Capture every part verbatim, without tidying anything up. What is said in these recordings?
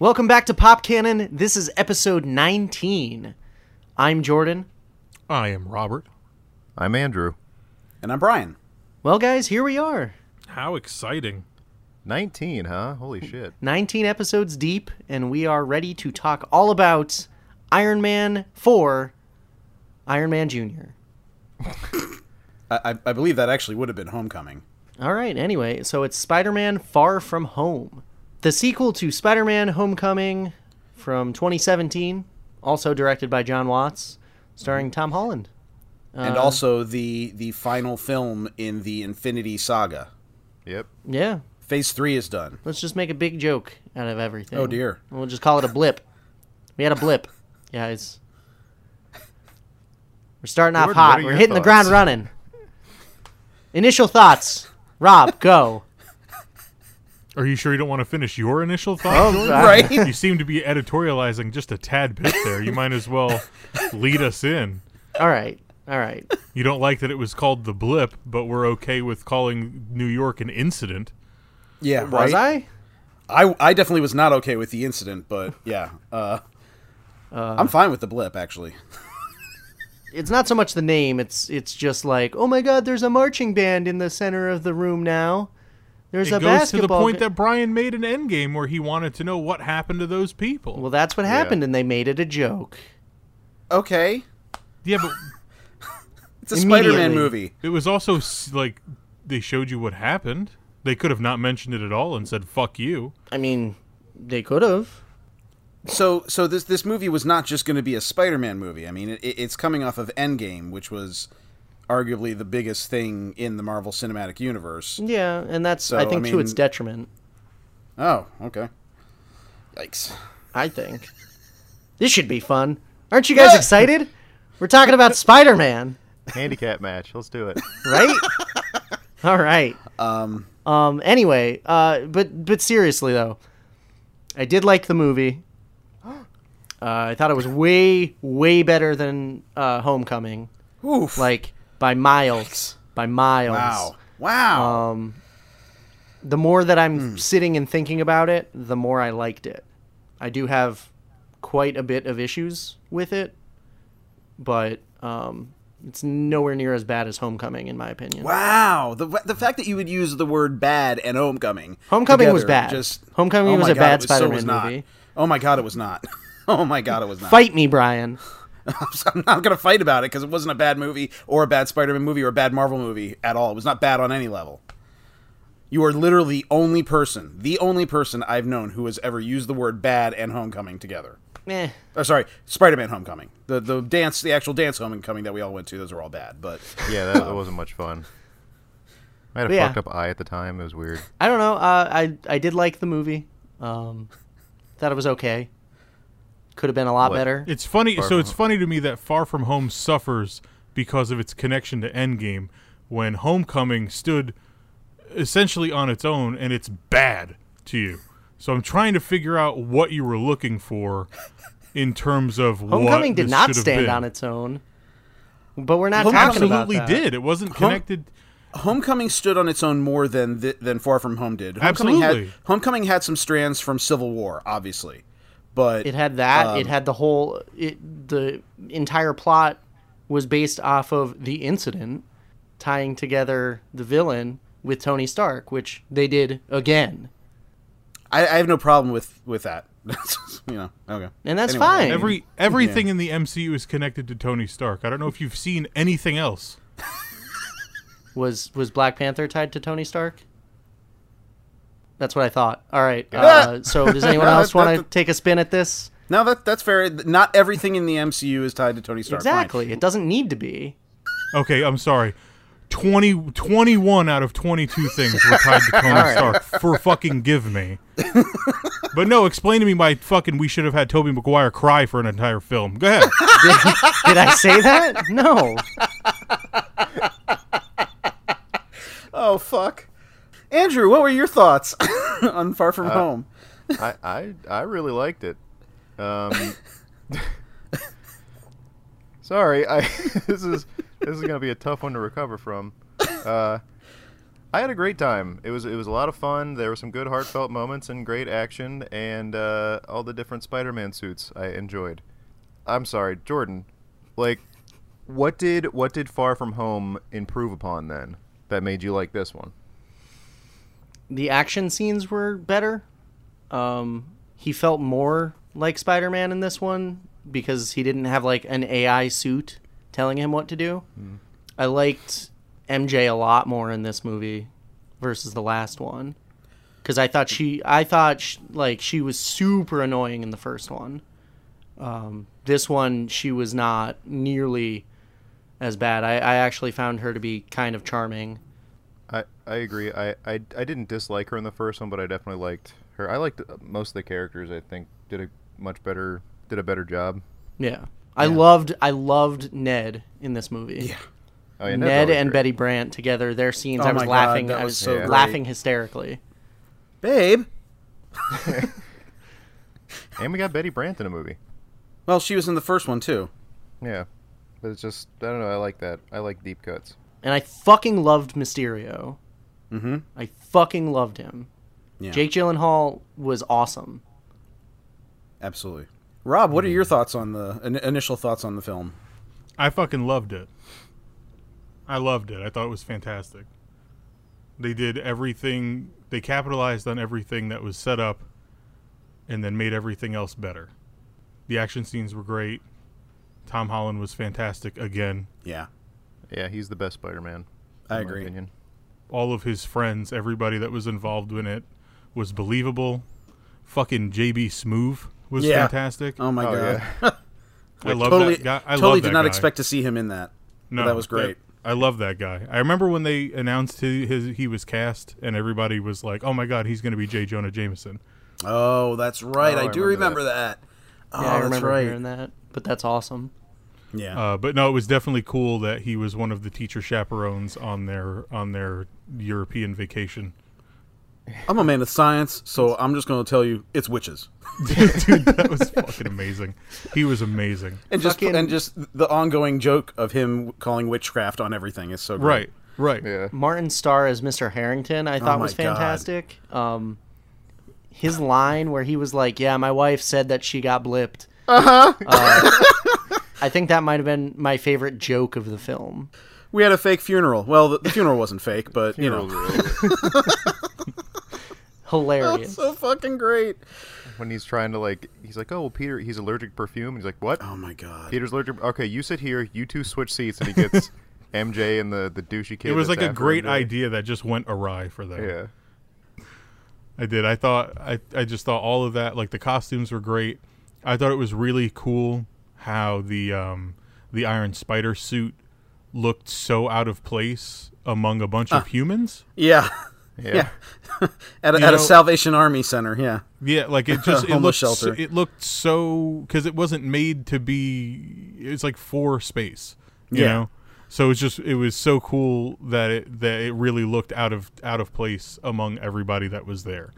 Welcome back to Pop Cannon. This is episode nineteen. I'm Jordan. I am Robert. I'm Andrew. And I'm Brian. Well, guys, here we are. How exciting. nineteen, huh? Holy shit. nineteen episodes deep, and we are ready to talk all about Iron Man four, Iron Man Junior I, I believe that actually would have been Homecoming. All right, anyway, so it's Spider-Man Far From Home, the sequel to Spider-Man Homecoming from twenty seventeen, also directed by John Watts, starring Tom Holland. And uh, also the the final film in the Infinity Saga. Yep. Yeah. Phase three is done. Let's just make a big joke out of everything. Oh, dear. We'll just call it a blip. We had a blip, guys. We're starting Lord, off hot. We're hitting thoughts? the ground running. Initial thoughts. Rob, go. Are you sure you don't want to finish your initial thoughts? Oh, right. You seem to be editorializing just a tad bit there. You might as well lead us in. All right. All right. You don't like that it was called the blip, but we're okay with calling New York an incident. Yeah, right? Was I? I, I definitely was not okay with the incident, but yeah. Uh, uh, I'm fine with the blip, actually. It's not so much the name. It's it's just like, oh, my God, there's a marching band in the center of the room now. There's it a basketball. It goes to the point g- that Brian made an Endgame where he wanted to know what happened to those people. Well, that's what happened, yeah. And they made it a joke. Okay. Yeah, but... It's a Spider-Man movie. It was also, like, they showed you what happened. They could have not mentioned it at all and said, fuck you. I mean, they could have. So so this this movie was not just going to be a Spider-Man movie. I mean, it, it's coming off of Endgame, which was arguably the biggest thing in the Marvel Cinematic Universe. Yeah, and that's, so, I think, I mean, to its detriment. Oh, okay. Yikes. I think. This should be fun. Aren't you guys excited? We're talking about Spider-Man. Handicap match. Let's do it. Right? All right. Um, um, anyway, uh, but but seriously, though, I did like the movie. Uh, I thought it was way, way better than uh, Homecoming. Oof. Like, by miles. By miles. Wow. Wow. Um, the more that I'm mm. sitting and thinking about it, the more I liked it. I do have quite a bit of issues with it, but... Um, it's nowhere near as bad as Homecoming, in my opinion. Wow. The the fact that you would use the word bad and Homecoming. Homecoming together, was bad. Just, Homecoming oh was a God, bad was, Spider-Man so movie. Oh, my God, it was not. Oh, my God, it was not. Fight me, Brian. I'm not going to fight about it because it wasn't a bad movie or a bad Spider-Man movie or a bad Marvel movie at all. It was not bad on any level. You are literally the only person, the only person I've known who has ever used the word bad and Homecoming together. Meh. Oh, sorry, Spider-Man Homecoming. The the dance, the actual dance homecoming that we all went to, those were all bad. But yeah, that, that wasn't much fun. I had a yeah. fucked up eye at the time. It was weird. I don't know. Uh, I I did like the movie. Um, thought it was okay. Could have been a lot what? better. It's funny. Far so it's home. funny to me that Far From Home suffers because of its connection to Endgame, when Homecoming stood essentially on its own, and it's bad to you. So I'm trying to figure out what you were looking for in terms of what Homecoming did not stand on its own, but we're not talking about that. Absolutely did. It wasn't connected. Home- Homecoming stood on its own more than th- than Far From Home did. Homecoming absolutely. Had, Homecoming had some strands from Civil War, obviously, but it had that. Um, it had the whole. It, the entire plot was based off of the incident tying together the villain with Tony Stark, which they did again. I, I have no problem with, with that. you know, okay. And that's anyway. fine. Every Everything yeah. in the M C U is connected to Tony Stark. I don't know if you've seen anything else. was was Black Panther tied to Tony Stark? That's what I thought. All right. Yeah. Uh, so does anyone no, else want to take a spin at this? No, that that's fair. Not everything in the M C U is tied to Tony Stark. Exactly. Fine. It doesn't need to be. Okay, I'm sorry. Twenty twenty-one out of twenty-two things were tied to Tony right. Stark for fucking give me. But no, explain to me why fucking we should have had Tobey Maguire cry for an entire film. Go ahead. Did, did I say that? No. Oh, fuck. Andrew, what were your thoughts on Far From uh, Home? I, I I really liked it. Um, sorry, I this is... This is going to be a tough one to recover from. Uh, I had a great time. It was it was a lot of fun. There were some good heartfelt moments and great action, and uh, all the different Spider-Man suits I enjoyed. I'm sorry, Jordan. Like, what did what did Far From Home improve upon then that made you like this one? The action scenes were better. Um, he felt more like Spider-Man in this one because he didn't have like an A I suit telling him what to do. Mm. I liked M J a lot more in this movie versus the last one, because I thought she, I thought she, like she was super annoying in the first one. Um, this one, she was not nearly as bad. I, I actually found her to be kind of charming. I, I agree. I, I, I didn't dislike her in the first one, but I definitely liked her. I liked most of the characters. I think did a much better, did a better job. Yeah. I yeah. loved, I loved Ned in this movie. Yeah. Oh, yeah, Ned and great. Betty Brant together, their scenes. Oh I was laughing. God, I was so laughing hysterically. Babe. And we got Betty Brant in a movie. Well, she was in the first one too. Yeah, but it's just I don't know. I like that. I like deep cuts. And I fucking loved Mysterio. Mm-hmm. I fucking loved him. Yeah. Jake Gyllenhaal was awesome. Absolutely. Rob, what mm-hmm. are your thoughts on the in- initial thoughts on the film? I fucking loved it. I loved it. I thought it was fantastic. They did everything. They capitalized on everything that was set up and then made everything else better. The action scenes were great. Tom Holland was fantastic again. Yeah. Yeah, he's the best Spider-Man. I agree. Opinion. All of his friends, everybody that was involved in it was believable. Fucking J B. Smoove was yeah. fantastic. Oh, my oh, God. Yeah. I love totally, that guy. I totally love that did not guy. expect to see him in that. No. That was great. That, I love that guy. I remember when they announced he, his, he was cast, and everybody was like, oh, my God, he's going to be J. Jonah Jameson. Oh, that's right. Oh, I, I do remember that. that. Oh, yeah, I remember that's right. hearing that, but that's awesome. Yeah. Uh, but, no, it was definitely cool that he was one of the teacher chaperones on their on their European vacation. I'm a man of science, so I'm just going to tell you, it's witches. Dude, that was fucking amazing. He was amazing. And just fucking, and just the ongoing joke of him calling witchcraft on everything is so great. Right, right. Yeah. Martin Starr as Mister Harrington, I thought oh was fantastic. Um, his line where he was like, yeah, my wife said that she got blipped. Uh-huh. Uh, I think that might have been my favorite joke of the film. We had a fake funeral. Well, the, the funeral wasn't fake, but, you know. Hilarious. That's so fucking great. When he's trying to, like, he's like, oh, well, Peter, he's allergic to perfume. He's like, what? Oh, my God. Peter's allergic. Okay, you sit here. You two switch seats. And he gets M J and the, the douchey kid. It was like a great M J. Idea that just went awry for them. Yeah. I did. I thought, I, I just thought all of that, like, the costumes were great. I thought it was really cool how the, um, the Iron Spider suit looked so out of place among a bunch uh, of humans. Yeah. Yeah, yeah. at, a, at know, a Salvation Army center, yeah, yeah, like it just it looked shelter. So, it looked so because it wasn't made to be. It's like for space, you yeah. know. So it's just it was so cool that it that it really looked out of out of place among everybody that was there.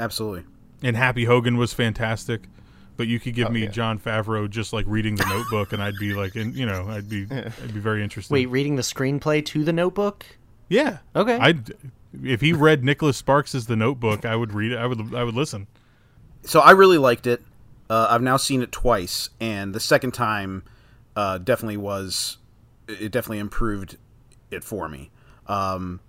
Absolutely. And Happy Hogan was fantastic, but you could give oh, me yeah. Jon Favreau just like reading The Notebook, and I'd be like, and you know, I'd be yeah. I'd be very interested. Wait, reading the screenplay to The Notebook. Yeah. Okay. I'd, if he read Nicholas Sparks' The Notebook, I would read it. I would. I would listen. So I really liked it. Uh, I've now seen it twice, and the second time uh, definitely was it definitely improved it for me. Um,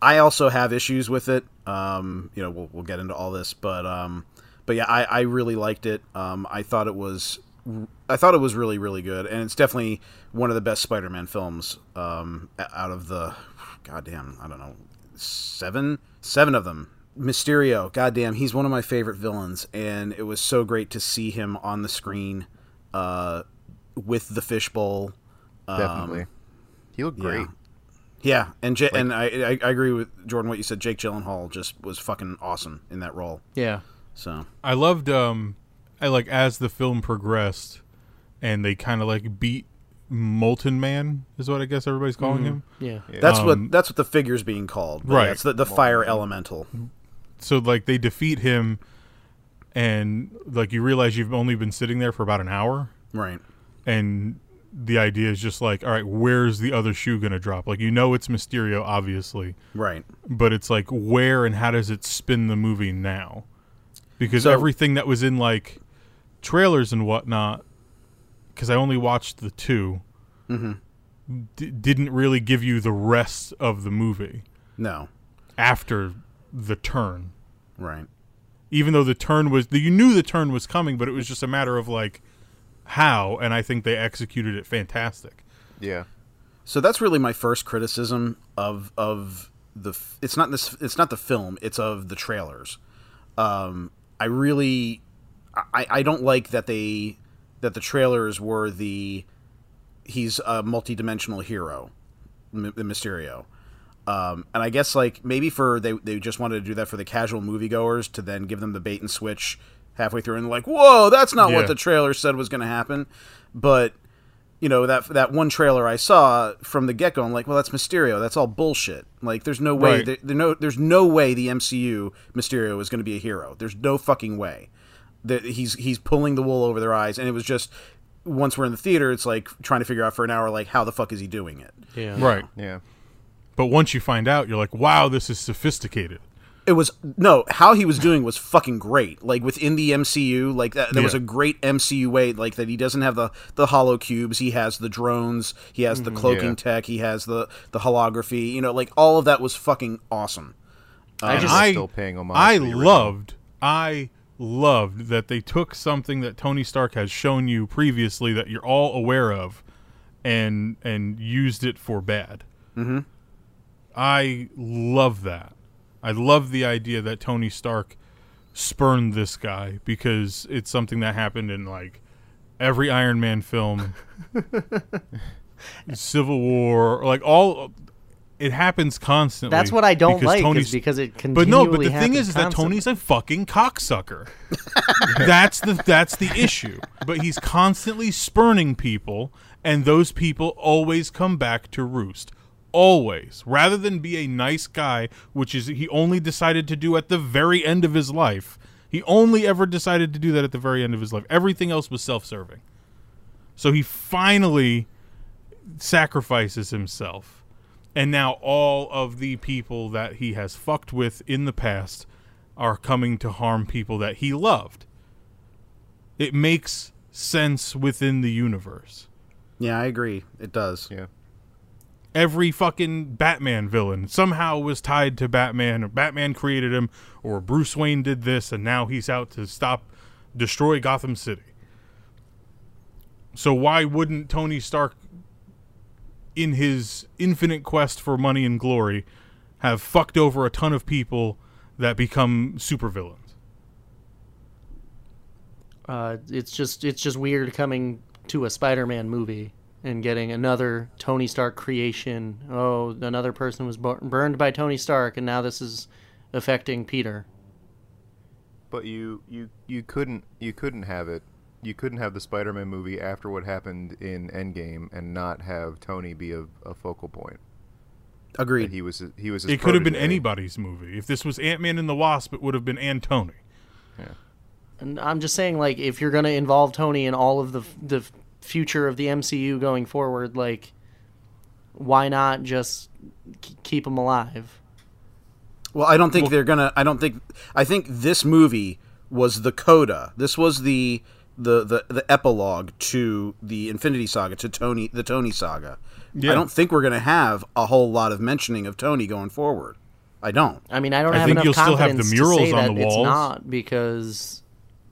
I also have issues with it. Um, you know, we'll we'll get into all this, but um, but yeah, I, I really liked it. Um, I thought it was. I thought it was really, really good, and it's definitely one of the best Spider-Man films um, out of the, goddamn, I don't know, seven? Seven of them. Mysterio, goddamn, he's one of my favorite villains, and it was so great to see him on the screen uh, with the fishbowl. Um, definitely. He looked great. Yeah, yeah. and J- like, and I, I I agree with Jordan, what you said. Jake Gyllenhaal just was fucking awesome in that role. Yeah. So I loved... Um... I like as the film progressed, and they kind of like beat Molten Man is what I guess everybody's calling mm-hmm. him. Yeah, yeah. that's um, what that's what the figure's being called. Right, that's the, the fire elemental. So like they defeat him, and like you realize you've only been sitting there for about an hour. Right, and the idea is just like, all right, where's the other shoe going to drop? Like, you know, it's Mysterio, obviously. Right. But it's like, where and how does it spin the movie now? Because so, everything that was in, like, trailers and whatnot, because I only watched the two, mm-hmm. d- didn't really give you the rest of the movie. No. After the turn. Right. Even though the turn was... You knew the turn was coming, but it was just a matter of, like, how, and I think they executed it fantastic. Yeah. So that's really my first criticism of of the... It's not this. It's not the film. It's of the trailers. Um, I really... I, I don't like that they... That the trailers were the... He's a multidimensional hero. M- Mysterio. Um, and I guess, like, maybe for they they just wanted to do that for the casual moviegoers to then give them the bait and switch halfway through and like, whoa, that's not yeah. what the trailer said was going to happen. But, you know, that that one trailer I saw from the get-go, I'm like, well, that's Mysterio. That's all bullshit. Like, there's no way. Right. There, there no, there's no way the M C U Mysterio is going to be a hero. There's no fucking way. The, he's he's pulling the wool over their eyes, and it was just... Once we're in the theater, it's like trying to figure out for an hour, like, how the fuck is he doing it? Yeah. Right. Yeah. But once you find out, you're like, wow, this is sophisticated. It was, no, how he was doing was fucking great. Like, within the M C U, like, that, there yeah. was a great M C U way, like, that he doesn't have the, the holo cubes, he has the drones, he has the cloaking yeah. tech, he has the, the holography, you know, like, all of that was fucking awesome. Um, I just I, still paying homage I loved, I loved that they took something that Tony Stark has shown you previously that you're all aware of and, and used it for bad. Mm-hmm. I love that. I love the idea that Tony Stark spurned this guy because it's something that happened in, like, every Iron Man film, Civil War, like, all... It happens constantly. That's what I don't like Tony's, is because it continually happens. But no, but the thing is, is that Tony's a fucking cocksucker. that's the that's the issue. But he's constantly spurning people, and those people always come back to roost. Always. Rather than be a nice guy, which is he only decided to do at the very end of his life. He only ever decided to do that at the very end of his life. Everything else was self-serving. So he finally sacrifices himself. And now all of the people that he has fucked with in the past are coming to harm people that he loved. It makes sense within the universe. Yeah, I agree. It does. Yeah. Every fucking Batman villain somehow was tied to Batman, or Batman created him, or Bruce Wayne did this, and now he's out to stop, destroy Gotham City. So why wouldn't Tony Stark, in his infinite quest for money and glory, have fucked over a ton of people that become supervillains? Uh, it's just it's just weird coming to a Spider-Man movie and getting another Tony Stark creation. Oh, another person was bur- burned by Tony Stark, and now this is affecting Peter. But you you you couldn't you couldn't have it. You couldn't have the Spider-Man movie after what happened in Endgame and not have Tony be a, a focal point. Agreed. And he was. He was. It could have been anybody's movie. If this was Ant-Man and the Wasp, it would have been and Tony. Yeah. And I'm just saying, like, if you're going to involve Tony in all of the the future of the M C U going forward, like, why not just keep him alive? Well, I don't think well, they're gonna. I don't think. I think this movie was the coda. This was the. The, the the epilogue to the Infinity Saga, to Tony the Tony Saga. Yeah. I don't think we're going to have a whole lot of mentioning of Tony going forward. I don't. I mean, I don't I have think enough you'll confidence still have the murals to say on that the walls. It's not because,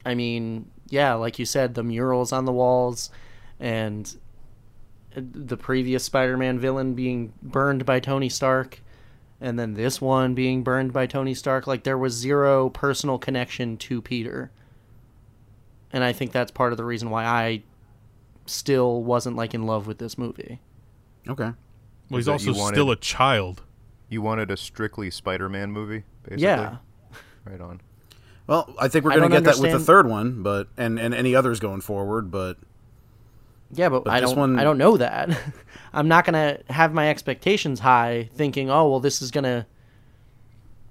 I mean, yeah, like you said, the murals on the walls and the previous Spider-Man villain being burned by Tony Stark and then this one being burned by Tony Stark. Like, there was zero personal connection to Peter. And I think that's part of the reason why I still wasn't, like, in love with this movie. Okay. Well, he's also wanted, still a child. You wanted a strictly Spider-Man movie, basically? Yeah. Right on. Well, I think we're going to get understand. that with the third one, but and, and any others going forward, but... Yeah, but, but I, don't, one... I don't know that. I'm not going to have my expectations high thinking, oh, well, this is going to,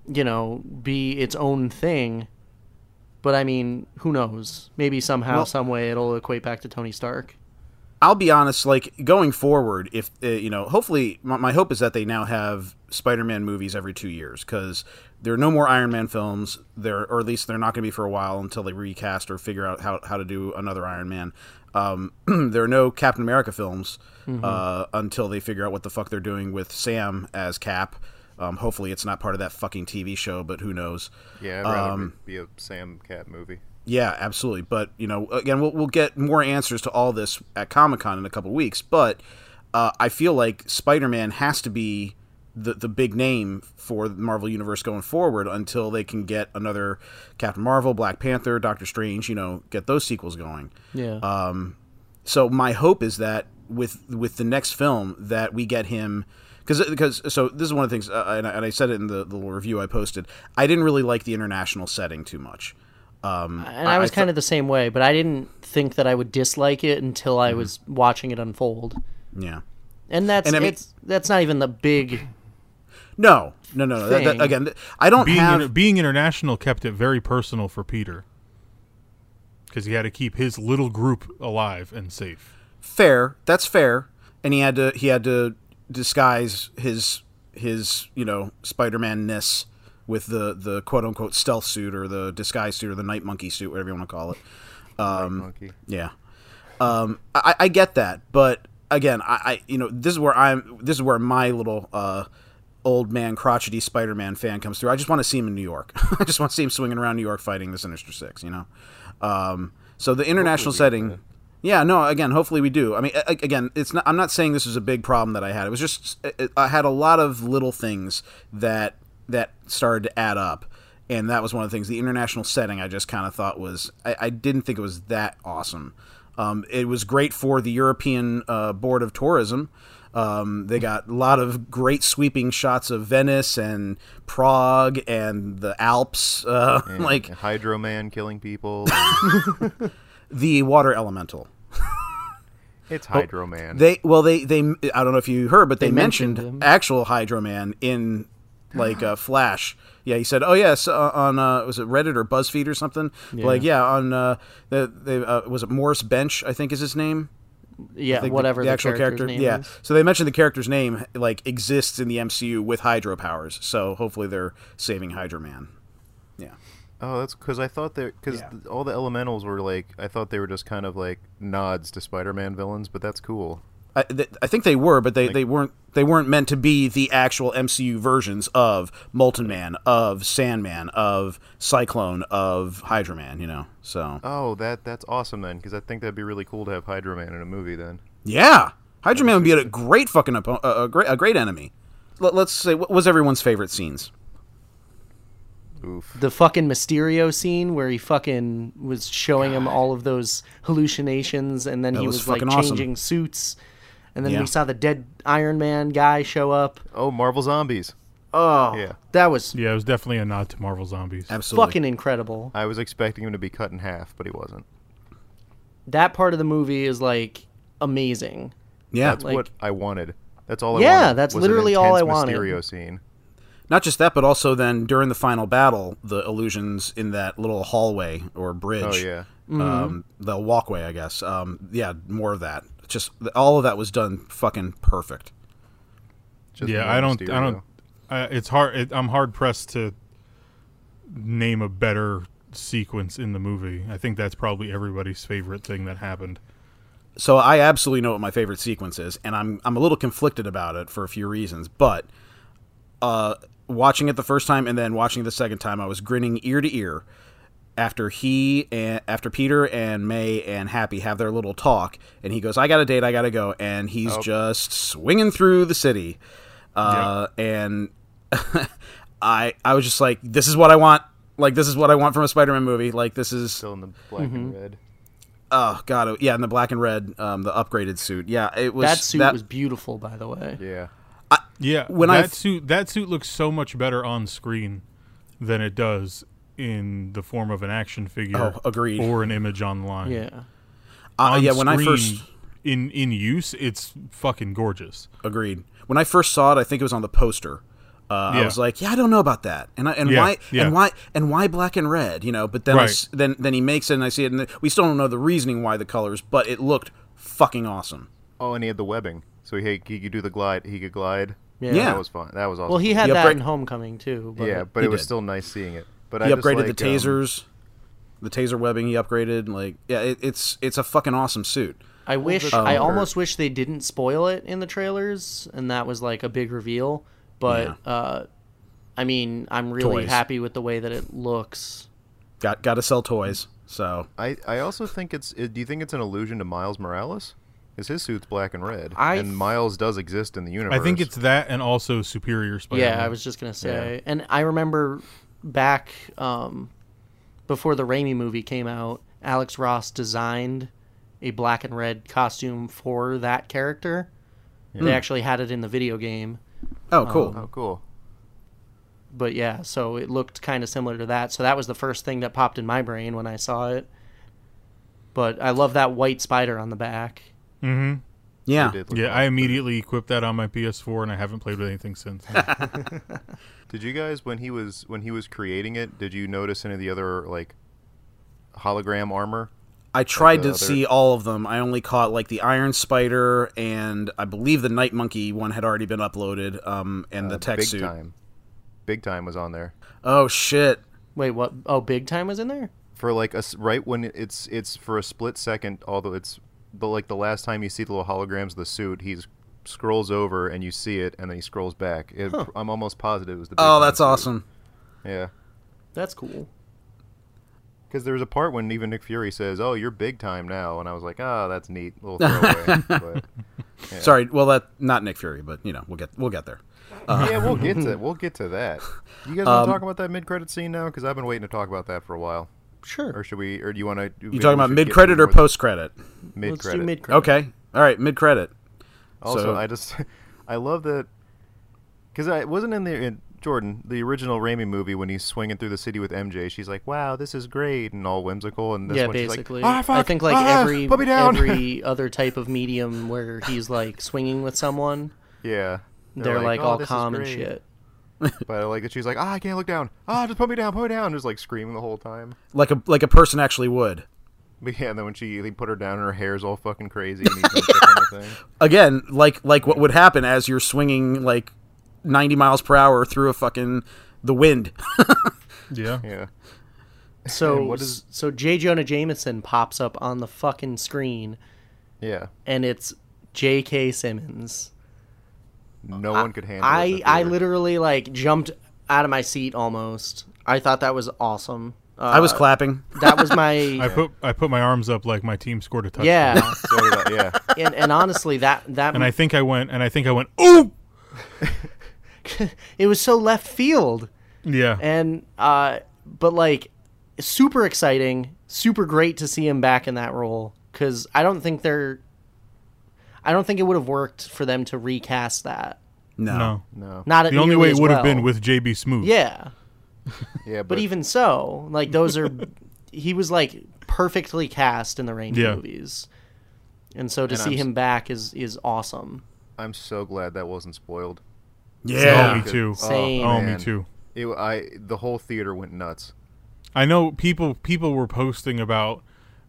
you know, be its own thing. But, I mean, who knows? Maybe somehow, well, some way, it'll equate back to Tony Stark. I'll be honest, like, going forward, if, uh, you know, hopefully, my, my hope is that they now have Spider-Man movies every two years, because there are no more Iron Man films, there, or at least they're not going to be for a while until they recast or figure out how, how to do another Iron Man. Um, there are no Captain America films mm-hmm. uh, until they figure out what the fuck they're doing with Sam as Cap. Um, hopefully it's not part of that fucking T V show, but who knows? Yeah, I'd rather um, be a Sam Cap movie. Yeah, absolutely. But, you know, again, we'll, we'll get more answers to all this at Comic-Con in a couple weeks. But uh, I feel like Spider-Man has to be the, the big name for the Marvel Universe going forward until they can get another Captain Marvel, Black Panther, Doctor Strange, you know, get those sequels going. Yeah. Um, so my hope is that with with the next film that we get him... Because, because, so this is one of the things, uh, and, I, and I said it in the, the little review I posted, I didn't really like the international setting too much. Um, and I, I was th- kind of the same way, but I didn't think that I would dislike it until I mm-hmm. was watching it unfold. Yeah. And that's and I mean, it's, that's not even the big No, no, no. no. That, that, again, I don't being have... Inter- being international kept it very personal for Peter, because he had to keep his little group alive and safe. Fair. That's fair. And he had to... He had to disguise his his you know Spider-Man-ness with the the quote unquote stealth suit or the disguise suit or the night monkey suit, whatever you want to call it. Um, night monkey. Yeah, um, I, I get that, but again, I, I you know this is where I'm this is where my little uh, old man crotchety Spider-Man fan comes through. I just want to see him in New York. I just want to see him swinging around New York fighting the Sinister Six. You know, um, so the international setting. Good. Yeah, no, again, hopefully we do. I mean, again, it's not, I'm not saying this was a big problem that I had. It was just, I had a lot of little things that that started to add up, and that was one of the things. The international setting I just kind of thought was, I, I didn't think it was that awesome. Um, it was great for the European uh, Board of Tourism. Um, they got a lot of great sweeping shots of Venice and Prague and the Alps. Uh, and like Hydro Man killing people. And... the water elemental. It's Hydro Man. They well, they they. I don't know if you heard, but they, they mentioned, mentioned actual Hydro Man in like a uh, Flash. Yeah, he said, "Oh yes, uh, on uh, was it Reddit or BuzzFeed or something?" Yeah. Like, yeah, on uh, the, the uh, was it Morris Bench? I think is his name. Yeah, whatever the, the, the actual character. Name yeah, is. So they mentioned the character's name like exists in the M C U with hydro powers. So hopefully they're saving Hydro Man. Yeah. Oh, that's because I thought they because yeah. all the elementals were like I thought they were just kind of like nods to Spider-Man villains, but that's cool. I, th- I think they were, but they, like, they weren't they weren't meant to be the actual M C U versions of Molten Man, of Sandman, of Cyclone, of Hydra Man. You know, so oh that that's awesome then, because I think that'd be really cool to have Hydra Man in a movie then. Yeah, Hydra Man would be a great fucking op- a great a great enemy. Let, let's say what was everyone's favorite scenes. Oof. The fucking Mysterio scene where he fucking was showing God. him all of those hallucinations, and then that he was, was like changing awesome. suits, and then yeah. we saw the dead Iron Man guy show up. Oh, Marvel Zombies! Oh, yeah, that was yeah, it was definitely a nod to Marvel Zombies. Absolutely, fucking incredible. I was expecting him to be cut in half, but he wasn't. That part of the movie is like amazing. Yeah, that's like, what I wanted. That's all. I yeah, wanted. Yeah, that's was literally all I wanted. Mysterio scene. Not just that, but also then during the final battle, the illusions in that little hallway or bridge, oh, yeah. mm-hmm. um, the walkway, I guess. Um, yeah, more of that. Just all of that was done fucking perfect. Just yeah, I don't, I don't. I don't. It's hard. It, I'm hard pressed to name a better sequence in the movie. I think that's probably everybody's favorite thing that happened. So I absolutely know what my favorite sequence is, and I'm I'm a little conflicted about it for a few reasons, but. Uh, watching it the first time and then watching it the second time, I was grinning ear to ear after he and after Peter and May and Happy have their little talk, and he goes, "I got a date, I gotta go," and he's oh. just swinging through the city, uh, yeah. and I I was just like, "This is what I want! Like this is what I want from a Spider-Man movie! Like this is still in the black mm-hmm. and red." Oh God, yeah, in the black and red, um, the upgraded suit. Yeah, it was that suit that... was beautiful, by the way. Yeah. I, yeah, when that I've... suit that suit looks so much better on screen than it does in the form of an action figure oh, agreed. or an image online. Yeah, uh, on yeah. When I first in in use, it's fucking gorgeous. Agreed. When I first saw it, I think it was on the poster. Uh, yeah. I was like, yeah, I don't know about that, and I, and yeah, why yeah. and why and why black and red, you know? But then right. I, then then he makes it, and I see it, and we still don't know the reasoning why the colors, but it looked fucking awesome. Oh, and he had the webbing, so he he could do the glide. He could glide. Yeah, yeah. That was fun. That was awesome. Well, he had he that in Homecoming too. But yeah, but it was did. still nice seeing it. But he I just upgraded like, the tasers, um, the taser webbing. He upgraded. Like, yeah, it, it's it's a fucking awesome suit. I wish um, I almost wish they didn't spoil it in the trailers, and that was like a big reveal. But yeah. uh, I mean, I'm really toys. happy with the way that it looks. Got got to sell toys. So I, I also think it's. Do you think it's an allusion to Miles Morales? Because his suit's black and red, I, and Miles does exist in the universe. I think it's that, and also Superior Spider-Man. Yeah, I was just gonna say, yeah. and I remember back um, before the Raimi movie came out, Alex Ross designed a black and red costume for that character. Yeah. They mm. actually had it in the video game. Oh, cool! Um, oh, cool! But yeah, so it looked kind of similar to that. So that was the first thing that popped in my brain when I saw it. But I love that white spider on the back. Mm-hmm. Yeah. Yeah, I immediately equipped that on my P S four and I haven't played with anything since. Did you guys when he was when he was creating it, did you notice any of the other like hologram armor? I tried to other... see all of them. I only caught like the Iron Spider and I believe the Night Monkey one had already been uploaded, um and uh, the tech Big suit. Time. Big Time was on there. Oh shit. Wait, what? Oh, Big Time was in there? For like a right when it's it's for a split second, although it's But like the last time you see the little holograms of the suit, he scrolls over and you see it, and then he scrolls back. It, huh. I'm almost positive it was the. Big oh, that's suit. awesome! Yeah, that's cool. Because there was a part when even Nick Fury says, "Oh, you're Big Time now," and I was like, "Ah, oh, that's neat." Little throwaway. but, yeah. Sorry, well, that not Nick Fury, but you know, we'll get we'll get there. Uh, yeah, we'll get to we'll get to that. You guys want um, to talk about that mid-credit scene now? Because I've been waiting to talk about that for a while. Sure. Or should we? Or do you want to? You talking about mid credit or post credit? Mid Let's credit. do mid credit. Okay. All right. Mid credit. Also, so. I just, I love that, because I wasn't in the in Jordan the original Raimi movie when he's swinging through the city with M J. She's like, "Wow, this is great," and all whimsical. And this yeah, one, basically, she's like, ah, fuck, I think like ah, every put me down. every other type of medium where he's like swinging with someone. Yeah. They're, they're like, like oh, all calm and shit. But I like that she's like, ah, I can't look down. Ah, just put me down, put me down. Just like screaming the whole time, like a like a person actually would. But yeah, and then when she they put her down, her hair's all fucking crazy. And thing. Again, like like what would happen as you're swinging like ninety miles per hour through a fucking the wind. yeah, yeah. So what is... so J. Jonah Jameson pops up on the fucking screen. Yeah, and it's J K. Simmons. No one could handle I, it. I I literally like jumped out of my seat almost. I thought that was awesome. Uh, I was clapping. That was my. I put I put my arms up like my team scored a touchdown. Yeah, so that, yeah. And, and honestly, that that. And I think I went. And I think I went. Ooh! It was so left field. Yeah. And uh, but like, super exciting, super great to see him back in that role because I don't think they're. I don't think it would have worked for them to recast that. No. No. Not at the only way it would well. have been with J B. Smoove. Yeah. yeah, but... but even so, like those are he was like perfectly cast in the Raimi yeah. movies. And so to and see I'm... him back is is awesome. I'm so glad that wasn't spoiled. Yeah, so, me too. Same. Oh, oh me too. It, I the whole theater went nuts. I know people people were posting about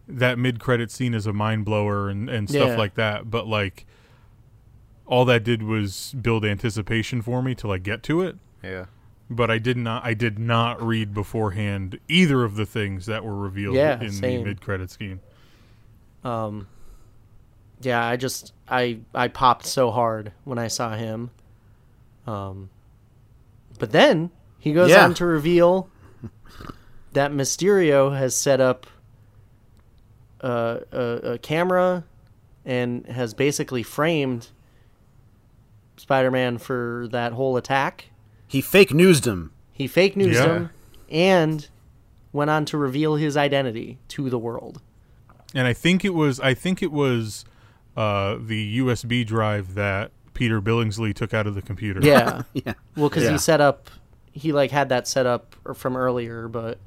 that mid-credit scene is a mind-blower and, and stuff yeah. like that, but, like, all that did was build anticipation for me till I get to it. Yeah. But I did not I did not read beforehand either of the things that were revealed yeah, in same. the mid-credit scene. Um, yeah, I just... I, I popped so hard when I saw him. Um, but then he goes yeah. on to reveal that Mysterio has set up Uh, a, a camera and has basically framed Spider-Man for that whole attack. He fake newsed him. He fake newsed yeah. him and went on to reveal his identity to the world. And I think it was I think it was uh, the U S B drive that Peter Billingsley took out of the computer. Yeah. yeah. Well, because yeah. he set up he like had that set up from earlier, but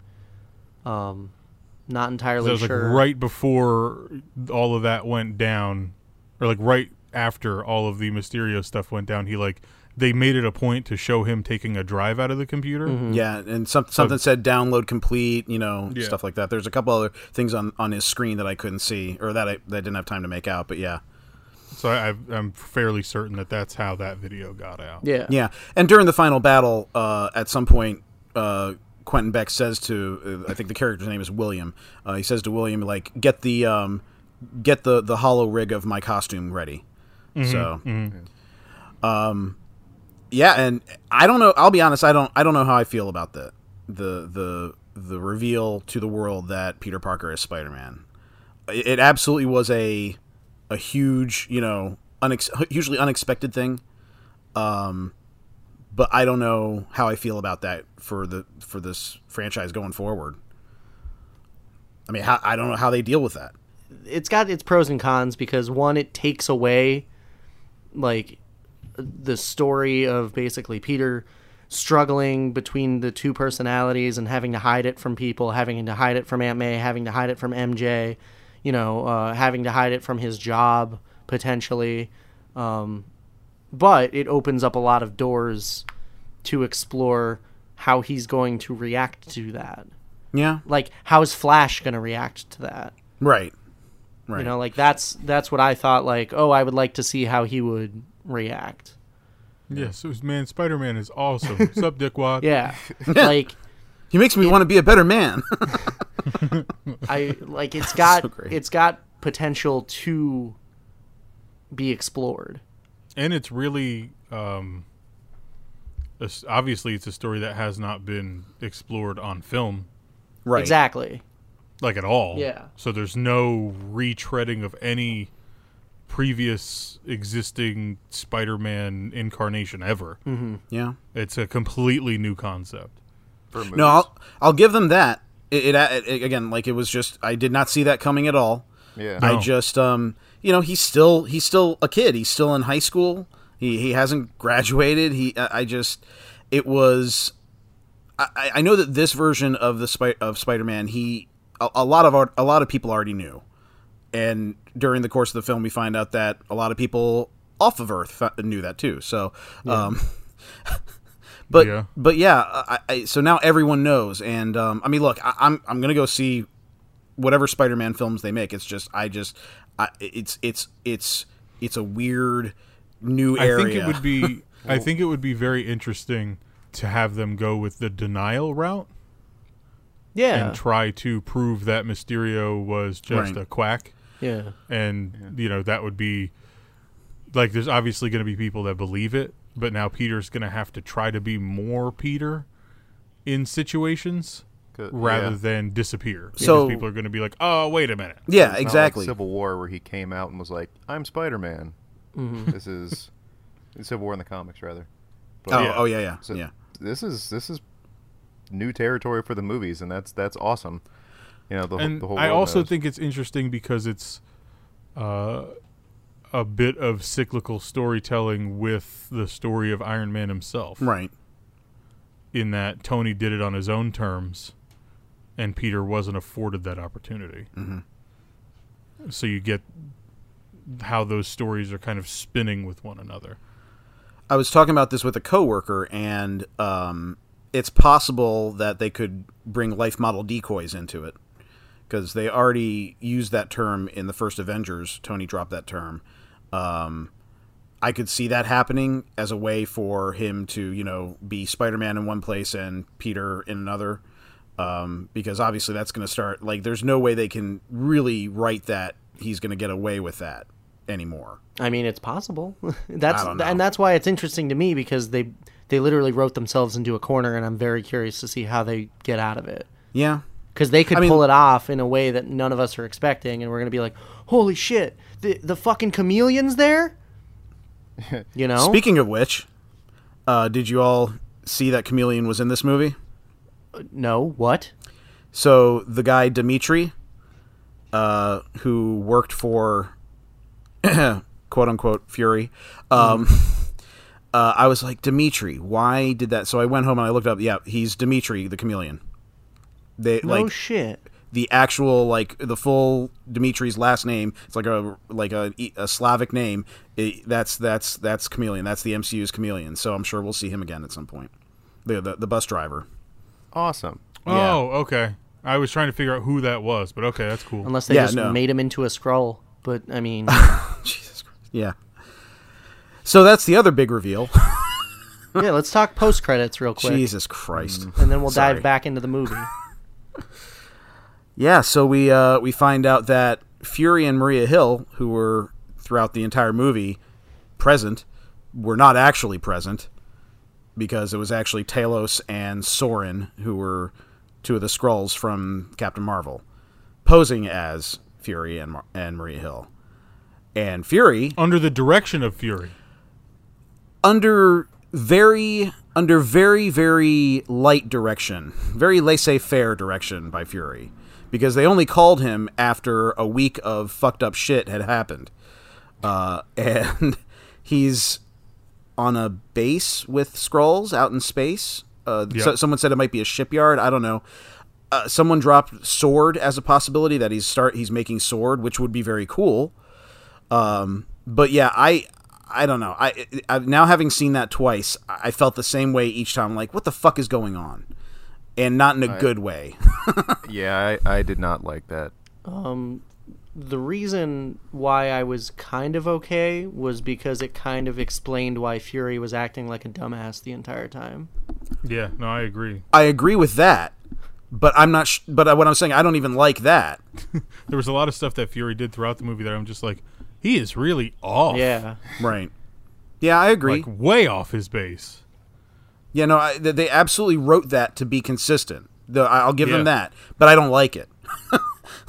um Not entirely so it was sure. Like right before all of that went down, or like right after all of the Mysterio stuff went down, he like they made it a point to show him taking a drive out of the computer. Mm-hmm. Yeah, and some, something so, said download complete, you know, yeah. stuff like that. There's a couple other things on, on his screen that I couldn't see, or that I, that I didn't have time to make out, but yeah. So I, I'm fairly certain that that's how that video got out. Yeah. Yeah, and during the final battle, uh, at some point, uh, Quentin Beck says to, uh, I think the character's name is William, uh, he says to William, like, get the um, get the, the hollow rig of my costume ready. Mm-hmm. So... Mm-hmm. Um, yeah, and I don't know. I'll be honest. I don't. I don't know how I feel about the the the the reveal to the world that Peter Parker is Spider-Man. It, it absolutely was a a huge, you know, unex- hugely unexpected thing. Um, but I don't know how I feel about that for the for this franchise going forward. I mean, how, I don't know how they deal with that. It's got its pros and cons because one, it takes away, like, the story of basically Peter struggling between the two personalities and having to hide it from people, having to hide it from Aunt May, having to hide it from M J, you know, uh, having to hide it from his job potentially. Um, but it opens up a lot of doors to explore how he's going to react to that. Yeah. Like, how's Flash going to react to that? Right. Right. You know, like that's, that's what I thought, like, oh, I would like to see how he would react. Yes, yeah, so, man, Spider-Man is awesome. What's up, dickwad? Yeah. Like, he makes me want to be a better man. I like it's got so it's got potential to be explored. And it's really um obviously it's a story that has not been explored on film. Right. Exactly. Like at all. Yeah. So there's no retreading of any previous existing Spider-Man incarnation ever. Mm-hmm. Yeah, it's a completely new concept. For no, I'll, I'll give them that. It, it, it again, like it was just I did not see that coming at all. Yeah, no. I just um, you know, he's still he's still a kid. He's still in high school. He he hasn't graduated. He I, I just it was. I, I know that this version of the Spi- of Spider-Man, he a, a lot of our, a lot of people already knew. And during the course of the film, we find out that a lot of people off of Earth knew that too. So, yeah. Um, but yeah, but yeah. I, I, so now everyone knows. And um, I mean, look, I, I'm I'm gonna go see whatever Spider-Man films they make. It's just I just I, it's it's it's it's a weird new area. I think it would be I think it would be very interesting to have them go with the denial route. Yeah, and try to prove that Mysterio was just right. a quack. Yeah. And, yeah. you know, that would be, like, there's obviously going to be people that believe it, but now Peter's going to have to try to be more Peter in situations rather yeah. than disappear. So because people are going to be like, oh, wait a minute. Yeah, it's exactly. Not like Civil War, where he came out and was like, I'm Spider-Man. Mm-hmm. This is Civil War in the comics, rather. But, oh, yeah. oh, yeah, yeah. So yeah. This is this is new territory for the movies, and that's that's awesome. You know, the, and the whole. I also knows. think it's interesting because it's uh, a bit of cyclical storytelling with the story of Iron Man himself, right? In that Tony did it on his own terms, and Peter wasn't afforded that opportunity. Mm-hmm. So you get how those stories are kind of spinning with one another. I was talking about this with a coworker, and um, it's possible that they could bring life model decoys into it. Because they already used that term in the first Avengers. Tony dropped that term. Um, I could see that happening as a way for him to, you know, be Spider-Man in one place and Peter in another. Um, because obviously that's going to start, like, there's no way they can really write that he's going to get away with that anymore. I mean, it's possible. That's and that's why it's interesting to me, because they they literally wrote themselves into a corner, and I'm very curious to see how they get out of it. Yeah. Because they could I mean, pull it off in a way that none of us are expecting, and we're going to be like, holy shit, the the fucking chameleon's there? You know? Speaking of which, uh, did you all see that Chameleon was in this movie? Uh, no, what? So the guy Dimitri, uh, who worked for, quote-unquote, Fury, um, mm. uh, I was like, Dimitri, why did that? So I went home and I looked up, yeah, he's Dimitri the Chameleon. They, no like, shit. the actual, like, the full Dimitri's last name. It's like a like a, a Slavic name. It, that's that's that's Chameleon. That's the M C U's Chameleon. So I'm sure we'll see him again at some point. The the, the bus driver. Awesome. Yeah. Oh, okay. I was trying to figure out who that was, but okay, that's cool. Unless they yeah, just no. made him into a Skrull, but I mean, Jesus Christ. Yeah. So that's the other big reveal. Yeah, let's talk post credits real quick. Jesus Christ. Mm. And then we'll Sorry. dive back into the movie. Yeah, so we uh, we find out that Fury and Maria Hill, who were throughout the entire movie present, were not actually present, because it was actually Talos and Sorin, who were two of the Skrulls from Captain Marvel, posing as Fury and Mar- and Maria Hill. And Fury... Under the direction of Fury. Under very, under very, very light direction. Very laissez-faire direction by Fury. Because they only called him after a week of fucked up shit had happened. Uh, and he's on a base with Skrulls out in space. Uh, yep. so, someone said it might be a shipyard. I don't know. Uh, someone dropped sword as a possibility that he's start he's making sword, which would be very cool. Um, but yeah, I, I don't know. I, I now having seen that twice, I felt the same way each time. I'm like, what the fuck is going on? And not in a I, good way. Yeah. I, I did not like that. Um, the reason why I was kind of okay was because it kind of explained why Fury was acting like a dumbass the entire time. Yeah, no, I agree. I agree with that. But I'm not, sh- but what I'm saying, I don't even like that. There was a lot of stuff that Fury did throughout the movie that I'm just like, he is really off. Yeah. Right. Yeah, I agree. Like, way off his base. Yeah, no, I, they absolutely wrote that to be consistent. The, I'll give yeah. them that. But I don't like it.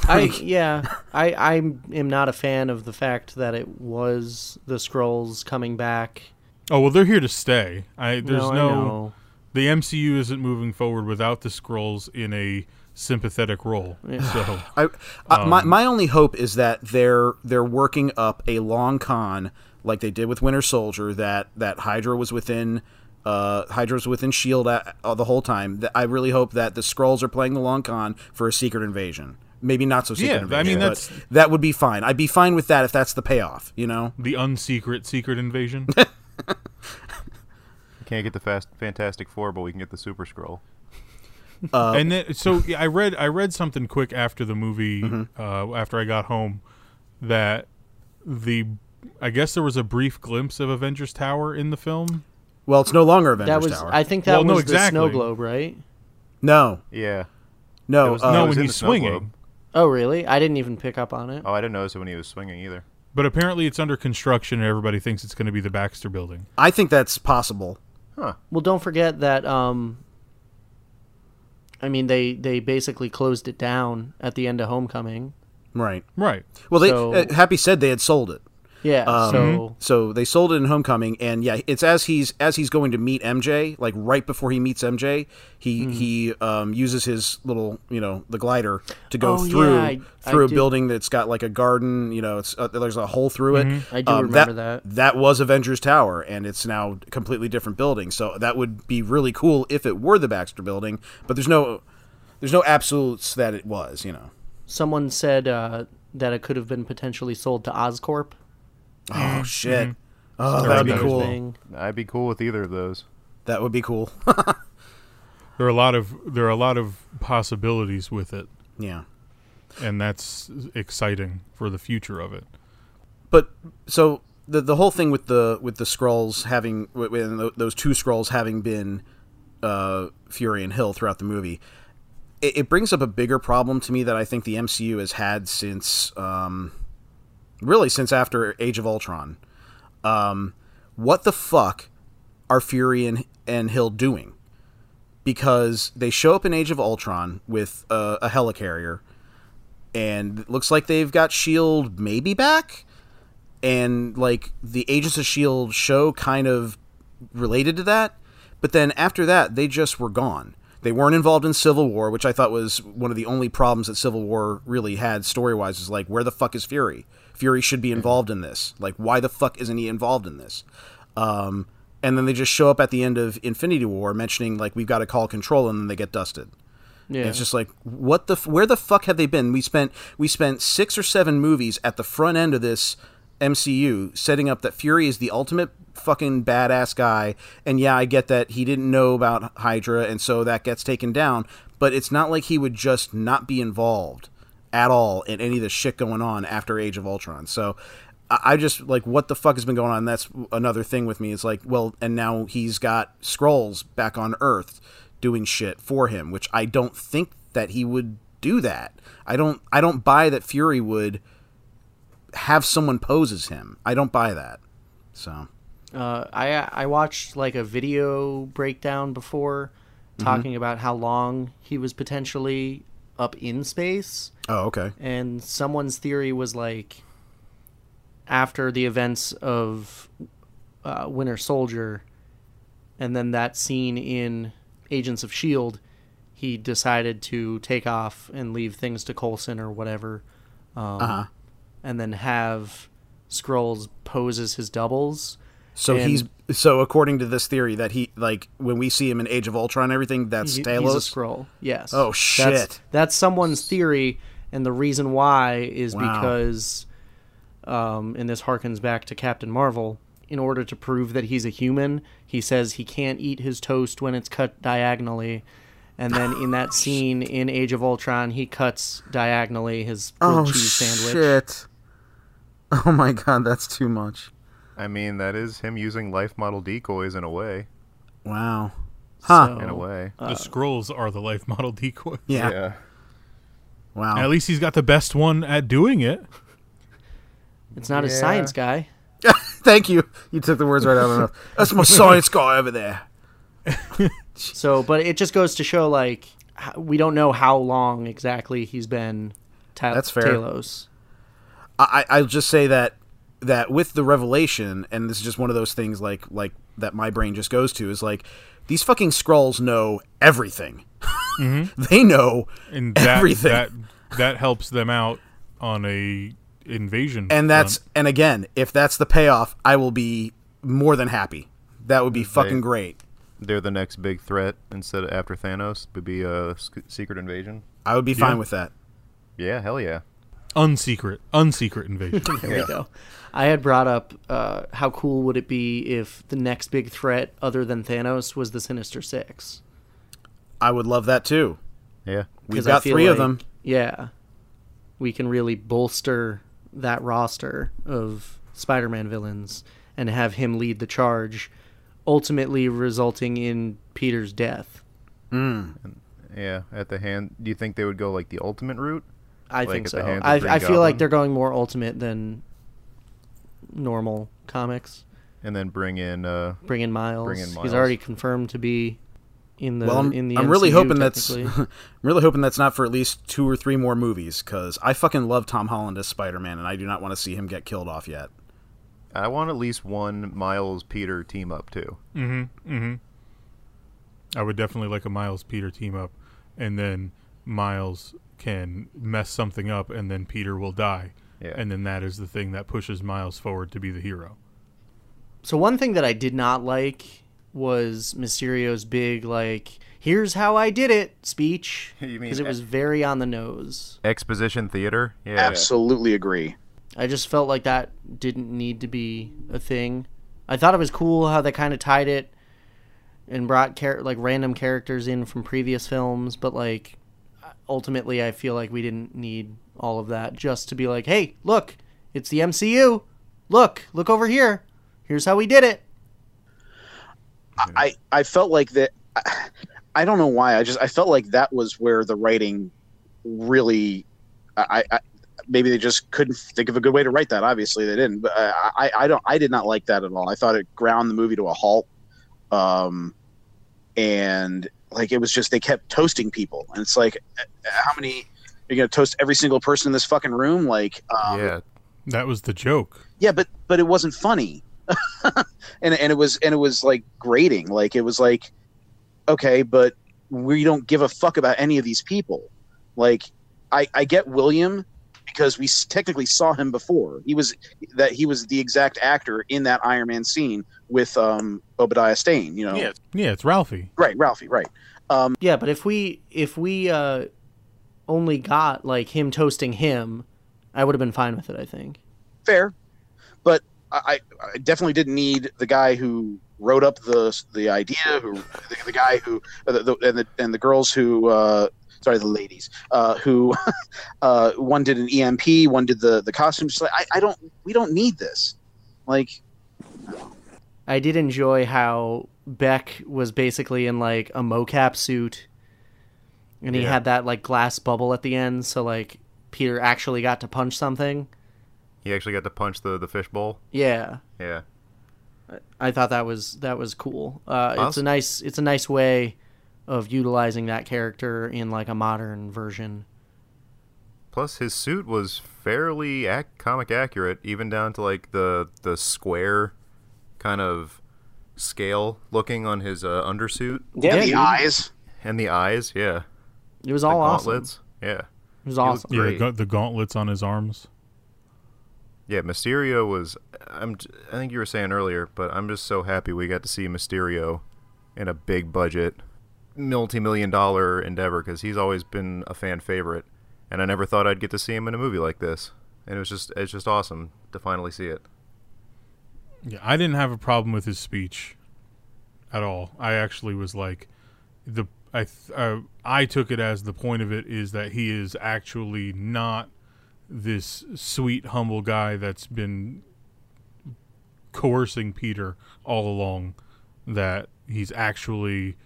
Like, I Yeah. I, I am not a fan of the fact that it was the Skrulls coming back. Oh, well, they're here to stay. I There's no... no I know. The M C U isn't moving forward without the Skrulls in a sympathetic role. Yeah. So, I, I, um, my my only hope is that they're they're working up a long con like they did with Winter Soldier. That that Hydra was within uh, Hydra was within S H I E L D at, uh, the whole time. I really hope that the Skrulls are playing the long con for a Secret Invasion. Maybe not so secret. Yeah, invasion, I mean that's but that would be fine. I'd be fine with that if that's the payoff. You know, the unsecret Secret Invasion. Can't get the fast Fantastic Four, but we can get the Super Skrull. Uh, and then, so yeah, I read I read something quick after the movie, mm-hmm. uh, after I got home, that the I guess there was a brief glimpse of Avengers Tower in the film. Well, it's no longer Avengers that was, Tower. I think that well, was no, exactly. the snow globe, right? No. Yeah. No. Was, uh, no, when he's swinging. Oh, really? I didn't even pick up on it. Oh, I didn't notice it when he was swinging either. But apparently, it's under construction, and everybody thinks it's going to be the Baxter Building. I think that's possible. Huh. Well, don't forget that, um, I mean, they, they basically closed it down at the end of Homecoming. Right. Right. Well, they so, uh, Happy said they had sold it. Yeah. Um, so. so they sold it in Homecoming. And yeah, it's as he's as he's going to meet M J, like right before he meets M J, he mm. he um, uses his little, you know, the glider to go oh, through yeah, I, through I a do. building that's got like a garden, you know, it's uh, there's a hole through it. Mm-hmm. I do um, remember that, that. That was Avengers Tower, and it's now a completely different building. So that would be really cool if it were the Baxter Building, but there's no there's no absolutes that it was, you know. Someone said uh, that it could have been potentially sold to Oscorp. Oh shit! Mm-hmm. Oh, that'd be cool. Thing. I'd be cool with either of those. That would be cool. There are a lot of there are a lot of possibilities with it. Yeah, and that's exciting for the future of it. But so the the whole thing with the with the Skrulls having with those two Skrulls having been uh, Fury and Hill throughout the movie, it, it brings up a bigger problem to me that I think the M C U has had since. Um, Really, since after Age of Ultron. Um, what the fuck are Fury and, and Hill doing? Because they show up in Age of Ultron with a, a helicarrier, and it looks like they've got S H I E L D maybe back? And, like, the Agents of S H I E L D show kind of related to that, but then after that, they just were gone. They weren't involved in Civil War, which I thought was one of the only problems that Civil War really had story-wise, is like, where the fuck is Fury? Fury should be involved in this. Like, why the fuck isn't he involved in this? Um, and then they just show up at the end of Infinity War mentioning, like, we've got to call Control, and then they get dusted. Yeah. It's just like, what the, where the fuck have they been? We spent we spent six or seven movies at the front end of this M C U setting up that Fury is the ultimate fucking badass guy, and yeah, I get that he didn't know about Hydra, and so that gets taken down, but it's not like he would just not be involved at all in any of the shit going on after Age of Ultron. So I just, like, what the fuck has been going on? That's another thing with me. It's like, well, and now he's got Skrulls back on Earth doing shit for him, which I don't think that he would do that. I don't, I don't buy that Fury would have someone pose as him. I don't buy that. So uh, I I watched like a video breakdown before talking mm-hmm. about how long he was potentially up in space. Oh, okay. And someone's theory was like, after the events of uh, Winter Soldier, and then that scene in Agents of S H I E L D, he decided to take off and leave things to Coulson or whatever, um, uh-huh. and then have Skrulls pose as his doubles. So and he's so according to this theory that he, like, when we see him in Age of Ultron and everything, that's he, Talos. He's a Skrull. Yes. Oh shit. That's, that's someone's theory, and the reason why is wow. because. Um, and this harkens back to Captain Marvel. In order to prove that he's a human, he says he can't eat his toast when it's cut diagonally. And then in that scene in Age of Ultron, he cuts diagonally his grilled oh, cheese sandwich. Shit. Oh my god, that's too much. I mean, that is him using life model decoys in a way. Wow. Huh. So, in a way. Uh, the Skrulls are the life model decoys. Yeah. yeah. Wow. At least he's got the best one at doing it. It's not yeah. a science guy. Thank you. You took the words right out of my mouth. That's my science guy over there. So, but it just goes to show, like, we don't know how long exactly he's been ta- That's fair. Talos. I, I'll just say that that with the revelation, and this is just one of those things, like, like that my brain just goes to, is like, these fucking Skrulls know everything. Mm-hmm. They know and that, everything. That, that helps them out on a... invasion, and that's front. And again, if that's the payoff, I will be more than happy. That would be fucking they, great. They're the next big threat instead of after Thanos would be a Secret Invasion. I would be yeah. fine with that. Yeah, hell yeah. Unsecret, unsecret invasion. There yeah. we go. I had brought up uh, how cool would it be if the next big threat other than Thanos was the Sinister Six. I would love that too. Yeah, we've got three like, of them. Yeah, we can really bolster that roster of Spider-Man villains and have him lead the charge, ultimately resulting in Peter's death. Mm. Yeah, at the hand. Do you think they would go like the Ultimate route? I like, think so. I, I feel like they're going more Ultimate than normal comics. And then bring in uh, bring in Miles. Bring in Miles. He's already confirmed to be in the well, I'm, in the I'm M C U, really hoping that's I'm really hoping that's not for at least two or three more movies, because I fucking love Tom Holland as Spider-Man, and I do not want to see him get killed off yet. I want at least one Miles Peter team up too. Mm-hmm. Mm-hmm. I would definitely like a Miles Peter team up, and then Miles can mess something up, and then Peter will die, yeah. and then that is the thing that pushes Miles forward to be the hero. So one thing that I did not like was Mysterio's big, like, here's how I did it speech, because it was very on the nose. Exposition theater? Yeah. Absolutely agree. I just felt like that didn't need to be a thing. I thought it was cool how they kind of tied it and brought char- like random characters in from previous films, but like ultimately I feel like we didn't need all of that just to be like, hey, look, it's the M C U. Look, look over here. Here's how we did it. I, I felt like that. I don't know why. I just I felt like that was where the writing really. I, I maybe they just couldn't think of a good way to write that. Obviously they didn't. But I, I don't. I did not like that at all. I thought it ground the movie to a halt. Um, and like it was just they kept toasting people, and it's like, how many you're gonna toast every single person in this fucking room? Like um, yeah, that was the joke. Yeah, but but it wasn't funny. and and it was and it was like grating. Like it was like, okay, but we don't give a fuck about any of these people. Like I, I get William because we technically saw him before. He was that he was the exact actor in that Iron Man scene with um, Obadiah Stane. You know, yeah, yeah, it's Ralphie. Right, Ralphie. Right. Um, yeah, but if we if we uh, only got like him toasting him, I would have been fine with it, I think. Fair, but I, I definitely didn't need the guy who wrote up the the idea, who the, the guy who the, the, and the and the girls who uh, sorry the ladies uh, who uh, one did an E M P, one did the the costumes. I, I don't we don't need this. Like, I did enjoy how Beck was basically in like a mocap suit, and he yeah. had that like glass bubble at the end, so like Peter actually got to punch something. He actually got to punch the the fishbowl. Yeah, yeah. I thought that was that was cool. Uh, awesome. It's a nice it's a nice way of utilizing that character in like a modern version. Plus, his suit was fairly ac- comic accurate, even down to like the the square kind of scale looking on his uh, undersuit. Yeah, and the eyes and the eyes. Yeah, it was all the gauntlets. Awesome. Yeah, it was awesome. It was yeah, the gauntlets on his arms. Yeah, Mysterio was. I'm. I think you were saying earlier, but I'm just so happy we got to see Mysterio in a big budget, multi-million dollar endeavor, because he's always been a fan favorite, and I never thought I'd get to see him in a movie like this. And it was just, it's just awesome to finally see it. Yeah, I didn't have a problem with his speech at all. I actually was like, the I uh, I took it as the point of it is that he is actually not this sweet, humble guy that's been coercing Peter all along, that he's actually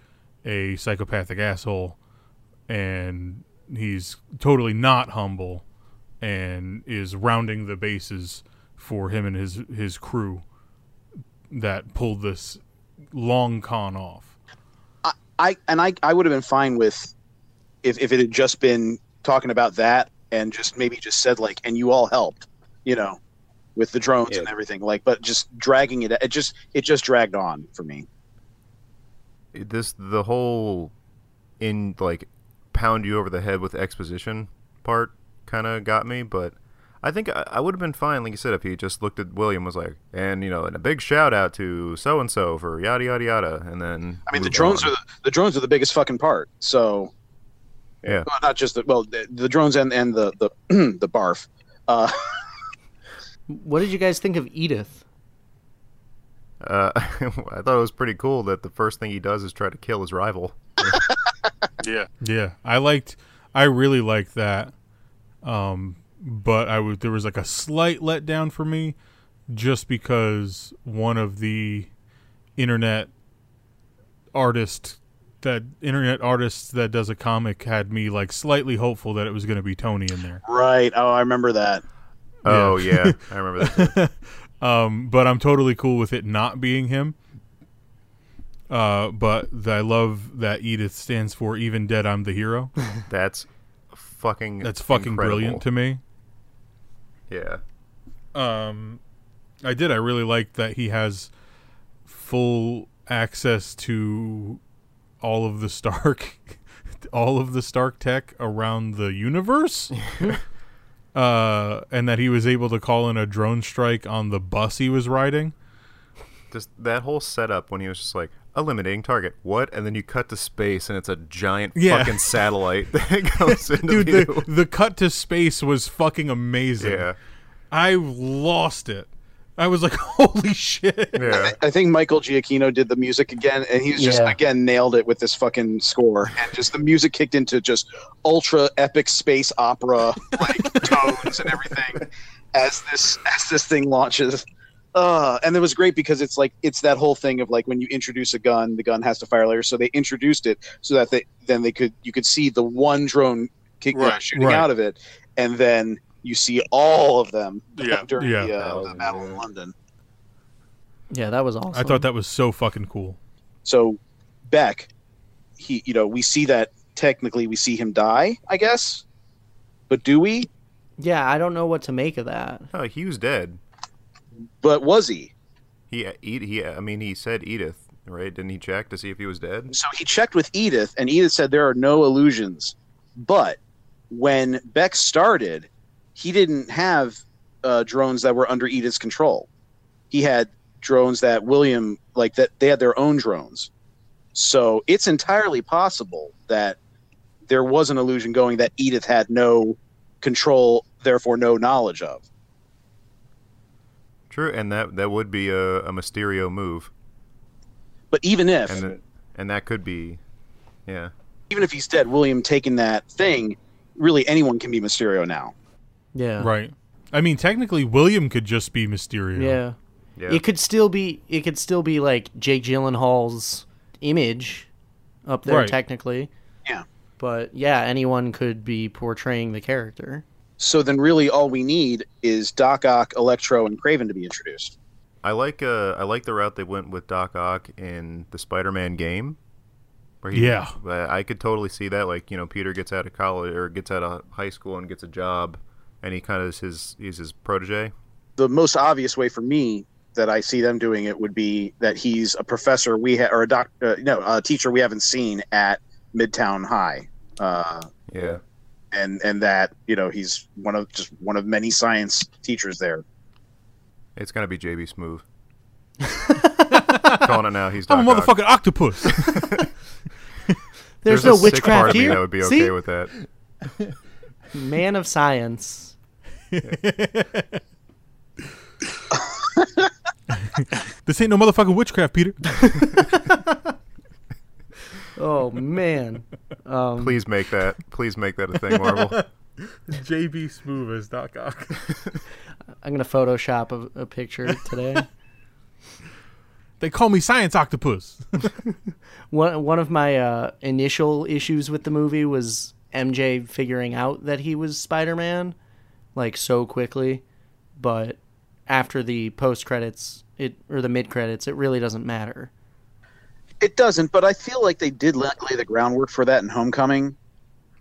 a psychopathic asshole, and he's totally not humble and is rounding the bases for him and his, his crew that pulled this long con off. I, I and I, I would have been fine with if, if it had just been talking about that, and just maybe just said like, and you all helped, you know, with the drones yeah. and everything. Like, but just dragging it, it just it just dragged on for me. This the whole in like pound you over the head with exposition part kind of got me, but I think I, I would have been fine, like you said, if he just looked at William was like, and you know, and a big shout out to so and so for yada yada yada, and then I mean the drones on. are the, the drones are the biggest fucking part, so. Yeah. Well, not just the well, the, the drones and and the the the barf. Uh, what did you guys think of EDITH? Uh, I thought it was pretty cool that the first thing he does is try to kill his rival. yeah, yeah. I liked, I really liked that. Um, but I was there was like a slight letdown for me, just because one of the internet artists. That internet artist that does a comic had me like slightly hopeful that it was going to be Tony in there. Right. Oh, I remember that. Yeah. Oh yeah. I remember that. um, but I'm totally cool with it not being him. Uh, but the, I love that EDITH stands for Even Dead, I'm the Hero. That's fucking, that's fucking incredible. Brilliant to me. Yeah. Um, I did. I really liked that he has full access to all of the Stark, all of the Stark tech around the universe, uh, and that he was able to call in a drone strike on the bus he was riding. Just that whole setup when he was just like eliminating target, what? And then you cut to space, and it's a giant yeah. fucking satellite that goes into Dude, view. The, the cut to space was fucking amazing. Yeah, I lost it. I was like, holy shit. Yeah. I, th- I think Michael Giacchino did the music again, and he's just, yeah. again, nailed it with this fucking score. And just the music kicked into just ultra epic space opera, like, tones and everything as this as this thing launches. Uh, and it was great because it's like, it's that whole thing of like when you introduce a gun, the gun has to fire later. So they introduced it so that they then they could you could see the one drone kick, right, uh, shooting right. out of it. And then you see all of them yeah. during yeah. The, uh, the Battle of London. Yeah, that was awesome. I thought that was so fucking cool. So, Beck, he, you know, we see that technically we see him die, I guess. But do we? Yeah, I don't know what to make of that. Oh, he was dead. But was he? He, he, he I mean, he said EDITH, right? Didn't he check to see if he was dead? So he checked with EDITH, and EDITH said there are no illusions. But when Beck started, he didn't have uh, drones that were under EDITH's control. He had drones that William, like that, they had their own drones. So it's entirely possible that there was an illusion going that Edith had no control, therefore no knowledge of. True, and that that would be a, a Mysterio move. But even if... And, the, and that could be... Yeah. Even if he's dead, William taking that thing, really anyone can be Mysterio now. Yeah. Right. I mean, technically, William could just be Mysterio. Yeah. Yeah. It could still be, it could still be like Jake Gyllenhaal's image up there, right. Technically. Yeah. But yeah, anyone could be portraying the character. So then really all we need is Doc Ock, Electro, and Kraven to be introduced. I like uh, I like the route they went with Doc Ock in the Spider-Man game. Where he, yeah. I could totally see that. Like, you know, Peter gets out of college or gets out of high school and gets a job, and he kind of is his, he's his protege. The most obvious way for me that I see them doing it would be that he's a professor we ha- or a doc uh, no a teacher we haven't seen at Midtown High. Uh, yeah, and and that, you know, he's one of just one of many science teachers there. It's gonna be J B. Smoove. Calling it now. He's Doc I'm a motherfucking Ock. Octopus. There's, There's no a witchcraft sick part of here. Me that would be okay see? With that. Man of science. This ain't no motherfucking witchcraft, Peter. Oh man! Um, Please make that. Please make that a thing, Marvel. J B. Smoove as Doc Ock. I'm gonna Photoshop a, a picture today. They call me Science Octopus. one one of my uh, initial issues with the movie was M J figuring out that he was Spider-Man, like, so quickly, but after the post credits, it or the mid credits, it really doesn't matter. It doesn't, but I feel like they did lay the groundwork for that in Homecoming.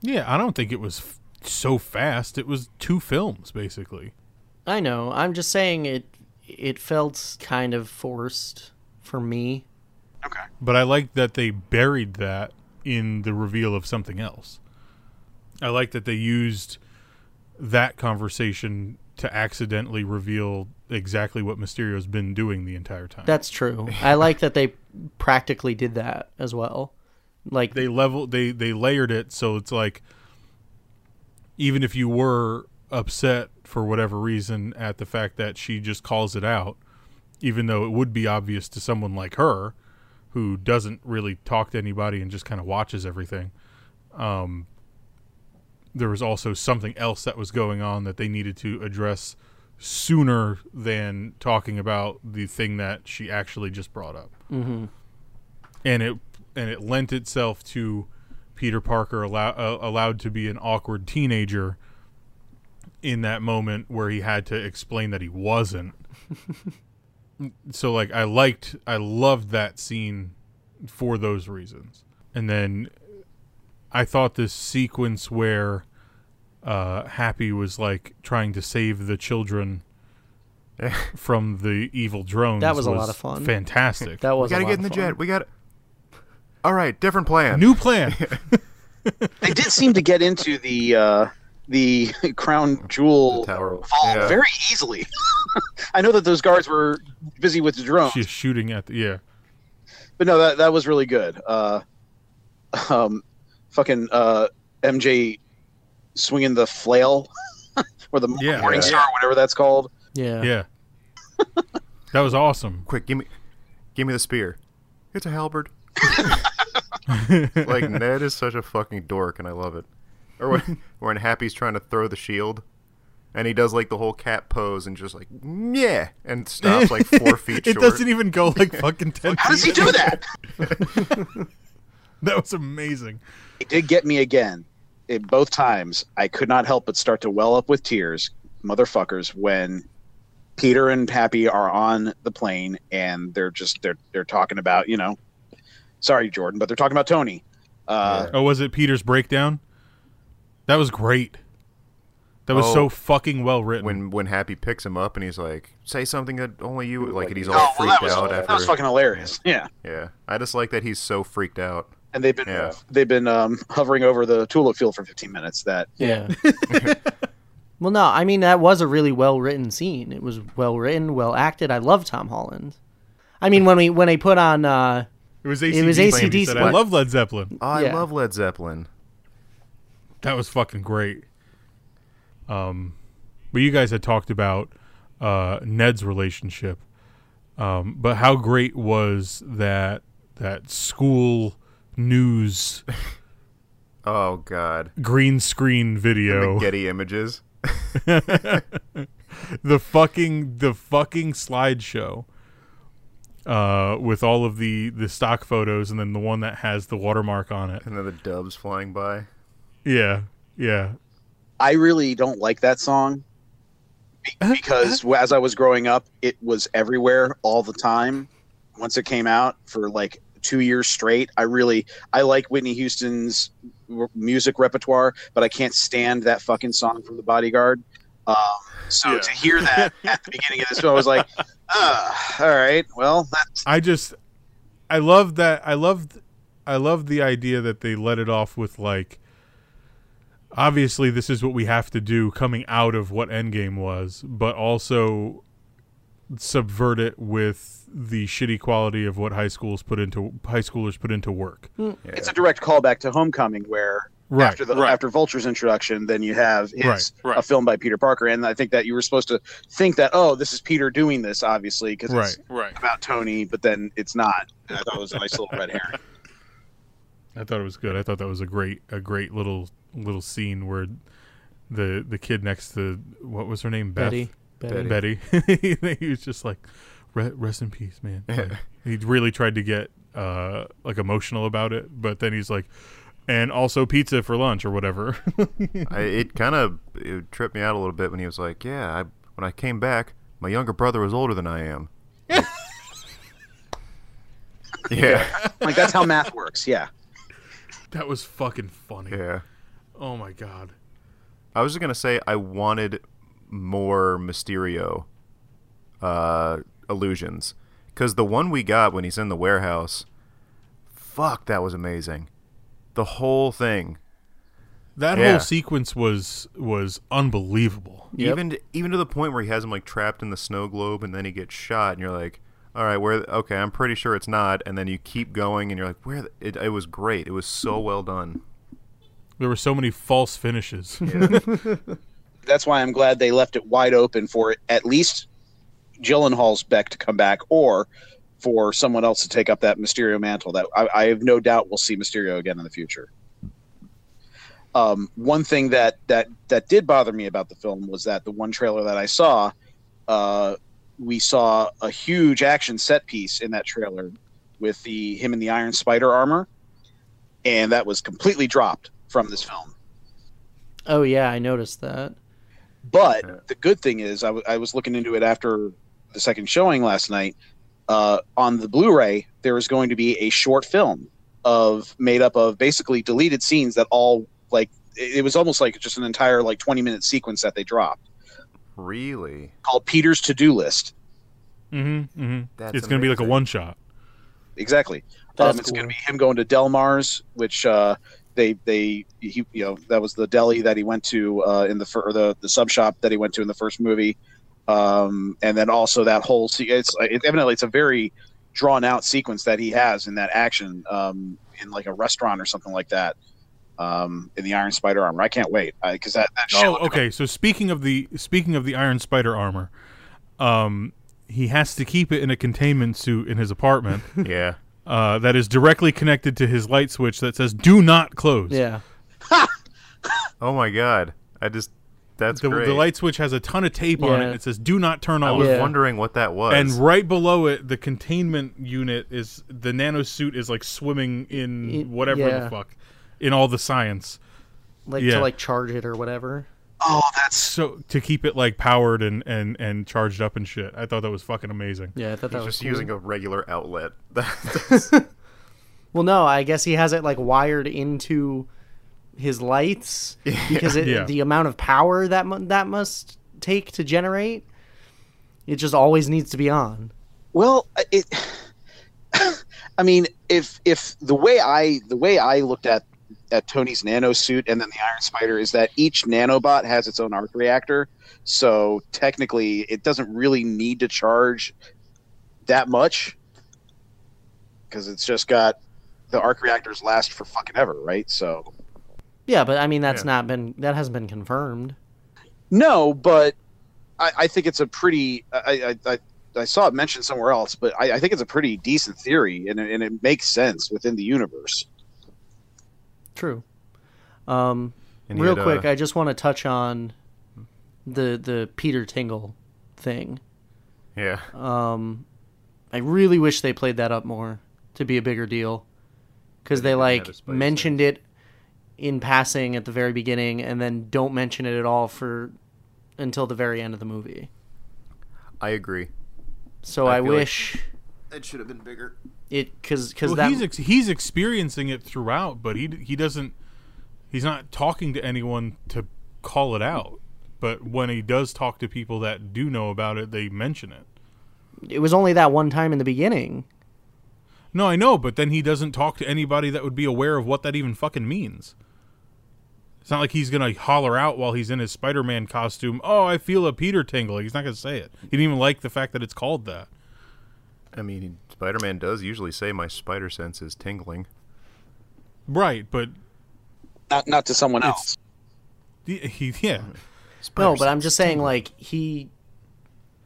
Yeah, I don't think it was f- so fast. It was two films, basically. I know. I'm just saying it. It felt kind of forced for me. Okay. But I like that they buried that in the reveal of something else. I like that they used that conversation to accidentally reveal exactly what Mysterio's been doing the entire time. That's true. I like that they practically did that as well. Like they level they, they layered it, so it's like even if you were upset for whatever reason at the fact that she just calls it out, even though it would be obvious to someone like her who doesn't really talk to anybody and just kind of watches everything, um there was also something else that was going on that they needed to address sooner than talking about the thing that she actually just brought up. Mm-hmm. And it and it lent itself to Peter Parker allow, uh, allowed to be an awkward teenager in that moment where he had to explain that he wasn't. So like I liked, I loved that scene for those reasons. And then I thought this sequence where uh, Happy was like trying to save the children from the evil drones. That was, was a lot of fun. Fantastic. That was. We gotta a lot get in the fun. Jet. We got. All right, different plan. New plan. They did seem to get into the uh, the crown jewel the vault yeah. very easily. I know that those guards were busy with the drones. She's shooting at the yeah. But no, that that was really good. Uh, um. Fucking uh, M J swinging the flail or the yeah, morning yeah. star, whatever that's called. Yeah, yeah. That was awesome. Quick, give me, give me the spear. It's a halberd. Like Ned is such a fucking dork, and I love it. Or when, when Happy's trying to throw the shield, and he does like the whole cat pose and just like yeah, and stops like four feet. It short. Doesn't even go like fucking ten. How does he do that? That was amazing. It did get me again. It, both times, I could not help but start to well up with tears, motherfuckers, when Peter and Happy are on the plane and they're just they're they're talking about, you know, sorry Jordan, but they're talking about Tony. Uh, oh, was it Peter's breakdown? That was great. That was oh, so fucking well written. When when Happy picks him up and he's like, "Say something that only you like," and he's all oh, freaked well, that was, out. After that was fucking hilarious. Yeah, yeah. I just like that he's so freaked out. And they've been yeah. they've been um, hovering over the tulip field for fifteen minutes. That yeah. Well, no, I mean that was a really well written scene. It was well written, well acted. I love Tom Holland. I mean, when we when they put on uh, It was A C D. It was A C D. Said, I love Led Zeppelin. I yeah. love Led Zeppelin. That was fucking great. Um, but you guys had talked about uh, Ned's relationship. Um, but how great was that that school news? Oh God! Green screen video. And the Getty Images. the fucking the fucking slideshow. Uh, with all of the, the stock photos, and then the one that has the watermark on it, and then the doves flying by. Yeah, yeah. I really don't like that song because as I was growing up, it was everywhere all the time. Once it came out for like two years straight, I really I like Whitney Houston's music repertoire, but I can't stand that fucking song from The Bodyguard. Um, so yeah. to hear that at the beginning of this film, I was like, uh, all right, well, that's... I just, I love that. I loved, I loved the idea that they let it off with like, obviously this is what we have to do coming out of what Endgame was, but also subvert it with the shitty quality of what high schools put into high schoolers put into work. Yeah. It's a direct callback to Homecoming where, Right, after the right. after Vulture's introduction, then you have his, right, right. a film by Peter Parker, and I think that you were supposed to think that, oh, this is Peter doing this, obviously, because right, it's right. about Tony, but then it's not. And I thought it was a nice little red herring. I thought it was good. I thought that was a great a great little little scene where the the kid next to, what was her name, Beth? Betty. Betty. Betty. He was just like, rest in peace, man. Like, he really tried to get uh, like emotional about it, but then he's like, and also pizza for lunch or whatever. I, it kind of it tripped me out a little bit when he was like, yeah, I, when I came back, my younger brother was older than I am. Like, yeah. Like, that's how math works, yeah. That was fucking funny. Yeah. Oh, my God. I was just going to say I wanted more Mysterio uh, illusions. Because the one we got when he's in the warehouse, fuck, that was amazing. The whole thing, that yeah. whole sequence was was unbelievable. Yep. Even to, even to the point where he has him like trapped in the snow globe, and then he gets shot, and you're like, "All right, where? Okay, I'm pretty sure it's not." And then you keep going, and you're like, "Where?" The, it, it was great. It was so well done. There were so many false finishes. Yeah. That's why I'm glad they left it wide open for at least Gyllenhaal's Beck to come back, or for someone else to take up that Mysterio mantle. That I, I have no doubt we'll see Mysterio again in the future. Um, one thing that, that that did bother me about the film was that the one trailer that I saw, uh, we saw a huge action set piece in that trailer with the him in the Iron Spider armor, and that was completely dropped from this film. Oh yeah, I noticed that. But the good thing is, I, w- I was looking into it after the second showing last night. Uh, on the Blu-ray, there is going to be a short film of made up of basically deleted scenes that all like it, it was almost like just an entire like twenty minute sequence that they dropped. Really? Called Peter's To-Do List. Mm-hmm. mm-hmm. That's it's going to be like a one shot. Exactly. Um, it's cool. Going to be him going to Del Mar's, which uh, they they he, you know, that was the deli that he went to uh, in the fir- or the the sub shop that he went to in the first movie. Um, and then also that whole se- it's it, evidently it's a very drawn out sequence that he has in that action um, in like a restaurant or something like that um, in the Iron Spider armor. I can't wait because that, that show. Oh, okay. So speaking of the speaking of the Iron Spider armor, um, he has to keep it in a containment suit in his apartment. yeah, uh, that is directly connected to his light switch that says "Do not close." Yeah. Oh my God! I just. That's the, great. The light switch has a ton of tape yeah. on it. And it says, do not turn off. I was yeah. wondering what that was. And right below it, the containment unit is, the nanosuit is like swimming in whatever yeah. the fuck, in all the science. Like yeah. to like charge it or whatever. Oh, that's... So, to keep it like powered and, and, and charged up and shit. I thought that was fucking amazing. Yeah, I thought that He's was just cool. using a regular outlet. Well, no, I guess he has it like wired into... his lights because it, yeah. the amount of power that mu- that must take to generate it just always needs to be on. Well, it. I mean, if if the way I the way I looked at at Tony's nano suit and then the Iron Spider is that each nanobot has its own arc reactor, so technically it doesn't really need to charge that much. because it's just got the arc reactors last for fucking ever, right? So. Yeah, but I mean that's yeah. not been that hasn't been confirmed. No, but I, I think it's a pretty. I I, I I saw it mentioned somewhere else, but I, I think it's a pretty decent theory, and and it makes sense within the universe. True. Um, and real had, quick, uh, I just want to touch on the the Peter Tingle thing. Yeah. Um, I really wish they played that up more to be a bigger deal, because they like mentioned it in passing at the very beginning, and then don't mention it at all for until the very end of the movie. I agree. So I, I wish like it should have been bigger. It because because well, that he's ex he's experiencing it throughout, but he he doesn't he's not talking to anyone to call it out. But when he does talk to people that do know about it, they mention it. It was only that one time in the beginning. No, I know, but then he doesn't talk to anybody that would be aware of what that even fucking means. It's not like he's going to holler out while he's in his Spider-Man costume, "Oh, I feel a Peter tingle." He's not going to say it. He didn't even like the fact that it's called that. I mean, Spider-Man does usually say my spider sense is tingling. Right, but... Not, not to someone else. He, yeah. Spider no, but I'm just saying, tingling. like, he...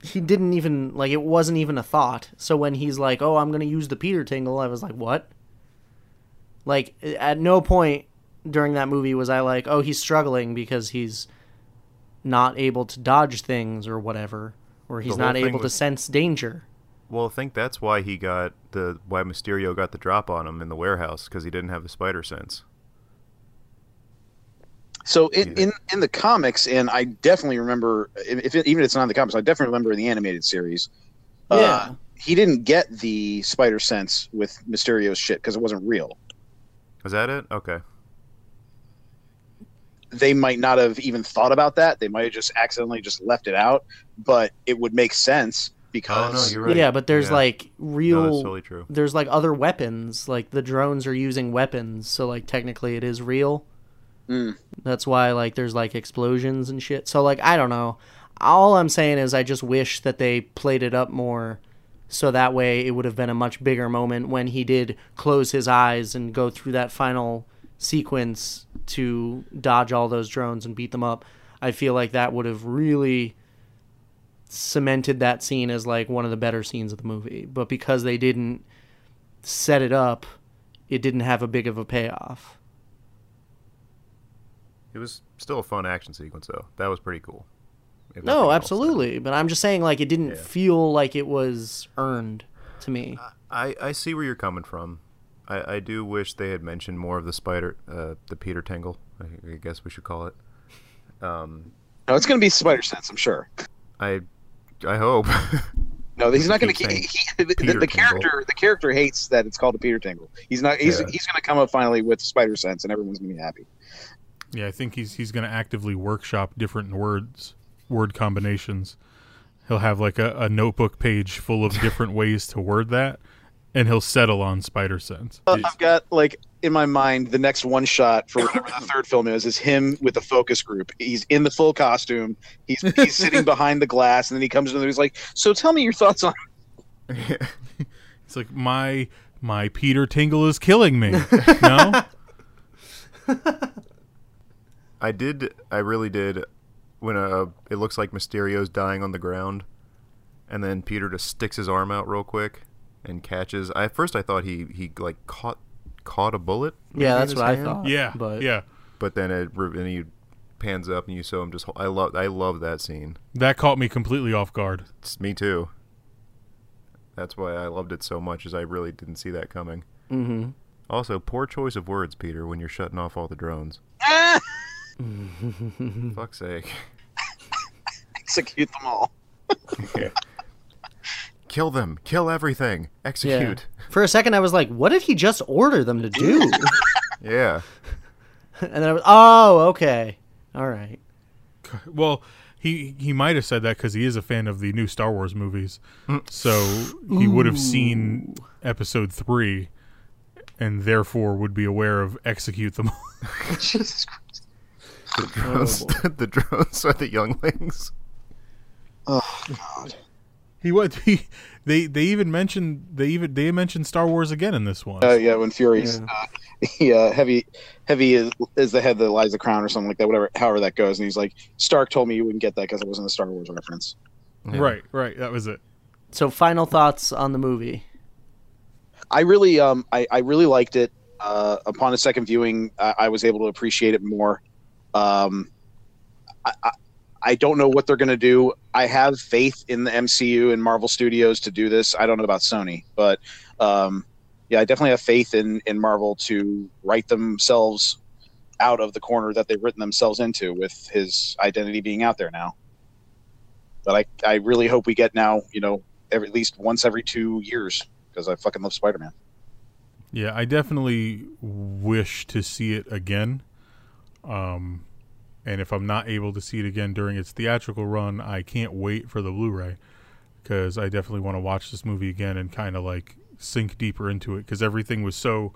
He didn't even, like, it wasn't even a thought. So when he's like, "Oh, I'm going to use the Peter tingle," I was like, what? Like, at no point... during that movie was I like, oh, he's struggling because he's not able to dodge things or whatever, or he's not able was... to sense danger. Well, I think that's why he got the why Mysterio got the drop on him in the warehouse, because he didn't have the spider sense. So in, in in the comics, and I definitely remember, if it, even if it's not in the comics, I definitely remember in the animated series. Yeah, uh, he didn't get the spider sense with Mysterio's shit because it wasn't real. Was that it? Okay. They might not have even thought about that. They might have just accidentally just left it out, but it would make sense because... Oh, no, you're right. Yeah, but there's yeah. like real... No, that's totally true. There's like other weapons. Like the drones are using weapons, so like technically it is real. Mm. That's why like there's like explosions and shit. So like, I don't know. All I'm saying is I just wish that they played it up more, so that way it would have been a much bigger moment when he did close his eyes and go through that final... sequence to dodge all those drones and beat them up. I feel like that would have really cemented that scene as like one of the better scenes of the movie, but because they didn't set it up, it didn't have a big of a payoff. It was still a fun action sequence though. That was pretty cool. No, absolutely, but I'm just saying like it didn't yeah. feel like it was earned to me. I, I see where you're coming from. I, I do wish they had mentioned more of the spider, uh, the Peter tingle, I guess we should call it. Um, no, it's going to be spider sense, I'm sure. I, I hope. No, he's not going to. He, he, the, the, the character, the character hates that it's called a Peter tingle. He's not. He's yeah. he's going to come up finally with spider sense, and everyone's going to be happy. Yeah, I think he's he's going to actively workshop different words, word combinations. He'll have like a, a notebook page full of different ways to word that. And he'll settle on spider sense. Uh, I've got, like, in my mind, the next one shot for whatever the third film is, is him with the focus group. He's in the full costume. He's, he's sitting behind the glass, and then he comes in and he's like, "So tell me your thoughts on..." It's like, my my Peter tingle is killing me. No? I did, I really did, when uh, it looks like Mysterio's dying on the ground, and then Peter just sticks his arm out real quick. And catches. I, at first, I thought he he like caught caught a bullet. Yeah, that's what hand. I thought. Yeah, but yeah. But then it and he pans up and you saw him just. I love I love that scene. That caught me completely off guard. It's, me too. That's why I loved it so much, is I really didn't see that coming. Mm-hmm. Also, poor choice of words, Peter, when you're shutting off all the drones. Fuck's sake. Execute them all. Yeah. Kill them. Kill everything. Execute. Yeah. For a second, I was like, what did he just order them to do? Yeah. And then I was, oh, okay. All right. Well, he he might have said that because he is a fan of the new Star Wars movies. Mm. So he Ooh. would have seen episode three and therefore would be aware of execute them all. Jesus Christ. The drones, oh, the drones are the younglings. Oh, God. He was. He, they they even mentioned they even they mentioned Star Wars again in this one. Oh uh, yeah, when Fury's yeah. uh, he, uh, heavy heavy is, is the head that lies the crown or something like that. Whatever, however that goes. And he's like, Stark told me you wouldn't get that because it wasn't a Star Wars reference. Yeah. Right, right. That was it. So, final thoughts on the movie. I really, um, I, I really liked it. Uh, upon a second viewing, I, I was able to appreciate it more. Um, I, I, I don't know what they're going to do. I have faith in the M C U and Marvel Studios to do this. I don't know about Sony, but um, yeah, I definitely have faith in, in Marvel to write themselves out of the corner that they've written themselves into with his identity being out there now. But I, I really hope we get now, you know, every, at least once every two years because I fucking love Spider-Man. Yeah, I definitely wish to see it again. Um, and if I'm not able to see it again during its theatrical run, I can't wait for the Blu-ray because I definitely want to watch this movie again and kind of like sink deeper into it because everything was so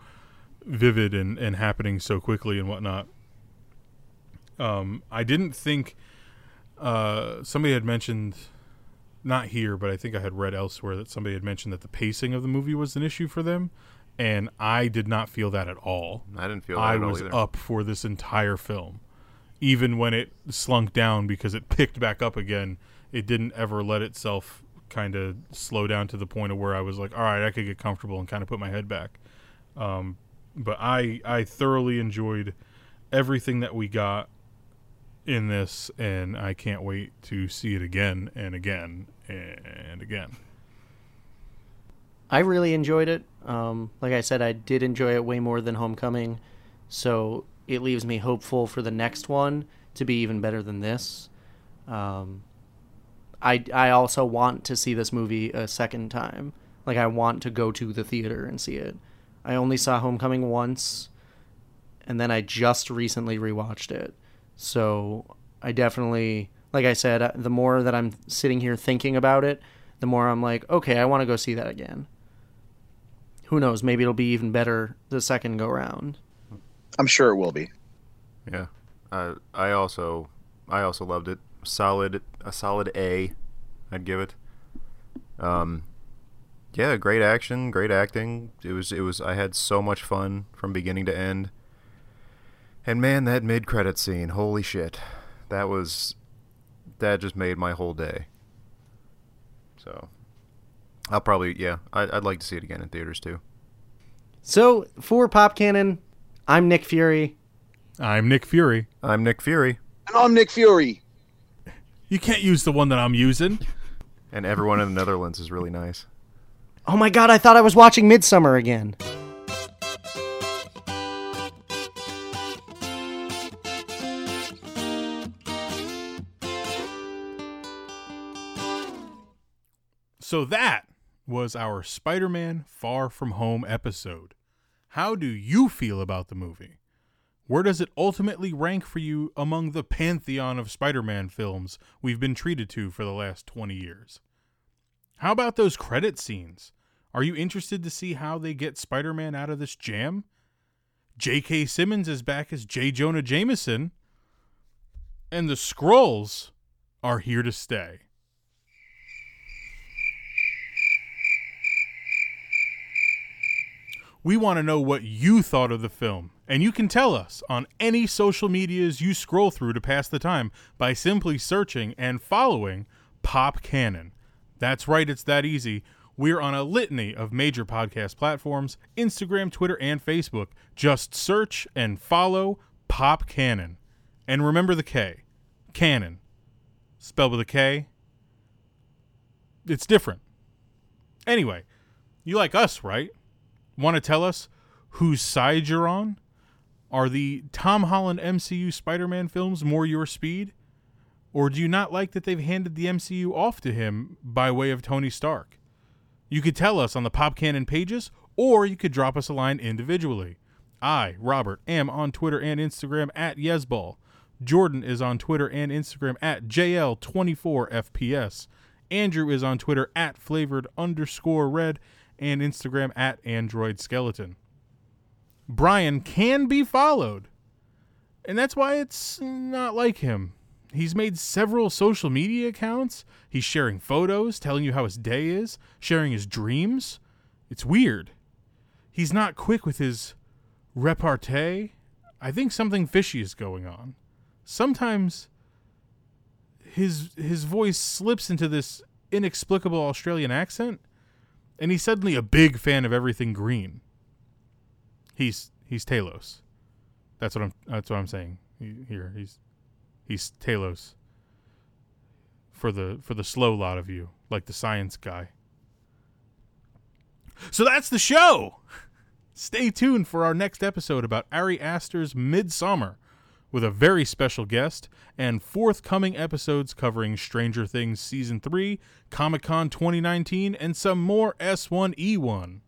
vivid and, and happening so quickly and whatnot. Um, I didn't think... Uh, somebody had mentioned, not here, but I think I had read elsewhere that somebody had mentioned that the pacing of the movie was an issue for them, and I did not feel that at all. I didn't feel that I at all either. I was up for this entire film. Even when it slunk down because it picked back up again, it didn't ever let itself kind of slow down to the point of where I was like, all right, I could get comfortable and kind of put my head back. Um, but I, I thoroughly enjoyed everything that we got in this, and I can't wait to see it again and again and again. I really enjoyed it. Um, like I said, I did enjoy it way more than Homecoming, so it leaves me hopeful for the next one to be even better than this. Um, I, I also want to see this movie a second time. Like, I want to go to the theater and see it. I only saw Homecoming once, and then I just recently rewatched it. So I definitely, like I said, the more that I'm sitting here thinking about it, the more I'm like, okay, I want to go see that again. Who knows? Maybe it'll be even better the second go round. I'm sure it will be. Yeah. Uh, I also, I also loved it. Solid, a solid A I'd give it. Um, yeah, great action, great acting. It was, it was, I had so much fun from beginning to end. And man, that mid-credit scene, holy shit. That was, that just made my whole day. So, I'll probably, yeah, I, I'd like to see it again in theaters too. So, for Pop Cannon, I'm Nick Fury. I'm Nick Fury. I'm Nick Fury. And I'm Nick Fury. You can't use the one that I'm using. And everyone in the Netherlands is really nice. Oh my god, I thought I was watching Midsommar again. So that was our Spider-Man Far From Home episode. How do you feel about the movie? Where does it ultimately rank for you among the pantheon of Spider-Man films we've been treated to for the last twenty years? How about those credit scenes? Are you interested to see how they get Spider-Man out of this jam? J K Simmons is back as J. Jonah Jameson. And the Skrulls are here to stay. We want to know what you thought of the film, and you can tell us on any social medias you scroll through to pass the time by simply searching and following Pop Cannon. That's right, it's that easy. We're on a litany of major podcast platforms, Instagram, Twitter, and Facebook. Just search and follow Pop Cannon. And remember the K. Cannon. Spelled with a K. It's different. Anyway, you like us, right? Want to tell us whose side you're on? Are the Tom Holland M C U Spider-Man films more your speed? Or do you not like that they've handed the M C U off to him by way of Tony Stark? You could tell us on the Pop Cannon pages, or you could drop us a line individually. I, Robert, am on Twitter and Instagram at Yesball. Jordan is on Twitter and Instagram at J L twenty-four F P S. Andrew is on Twitter at flavored underscore red. And Instagram at Android Skeleton. Brian can be followed, and that's why it's not like him. He's made several social media accounts. He's sharing photos, telling you how his day is, sharing his dreams. It's weird. He's not quick with his repartee. I think something fishy is going on. Sometimes his his voice slips into this inexplicable Australian accent, and he's suddenly a big fan of everything green. He's he's Talos. That's what I'm that's what I'm saying here. He's he's Talos. For the for the slow lot of you, like the science guy. So that's the show. Stay tuned for our next episode about Ari Aster's Midsommar, with a very special guest, and forthcoming episodes covering Stranger Things Season three, Comic-Con twenty nineteen, and some more S one E one.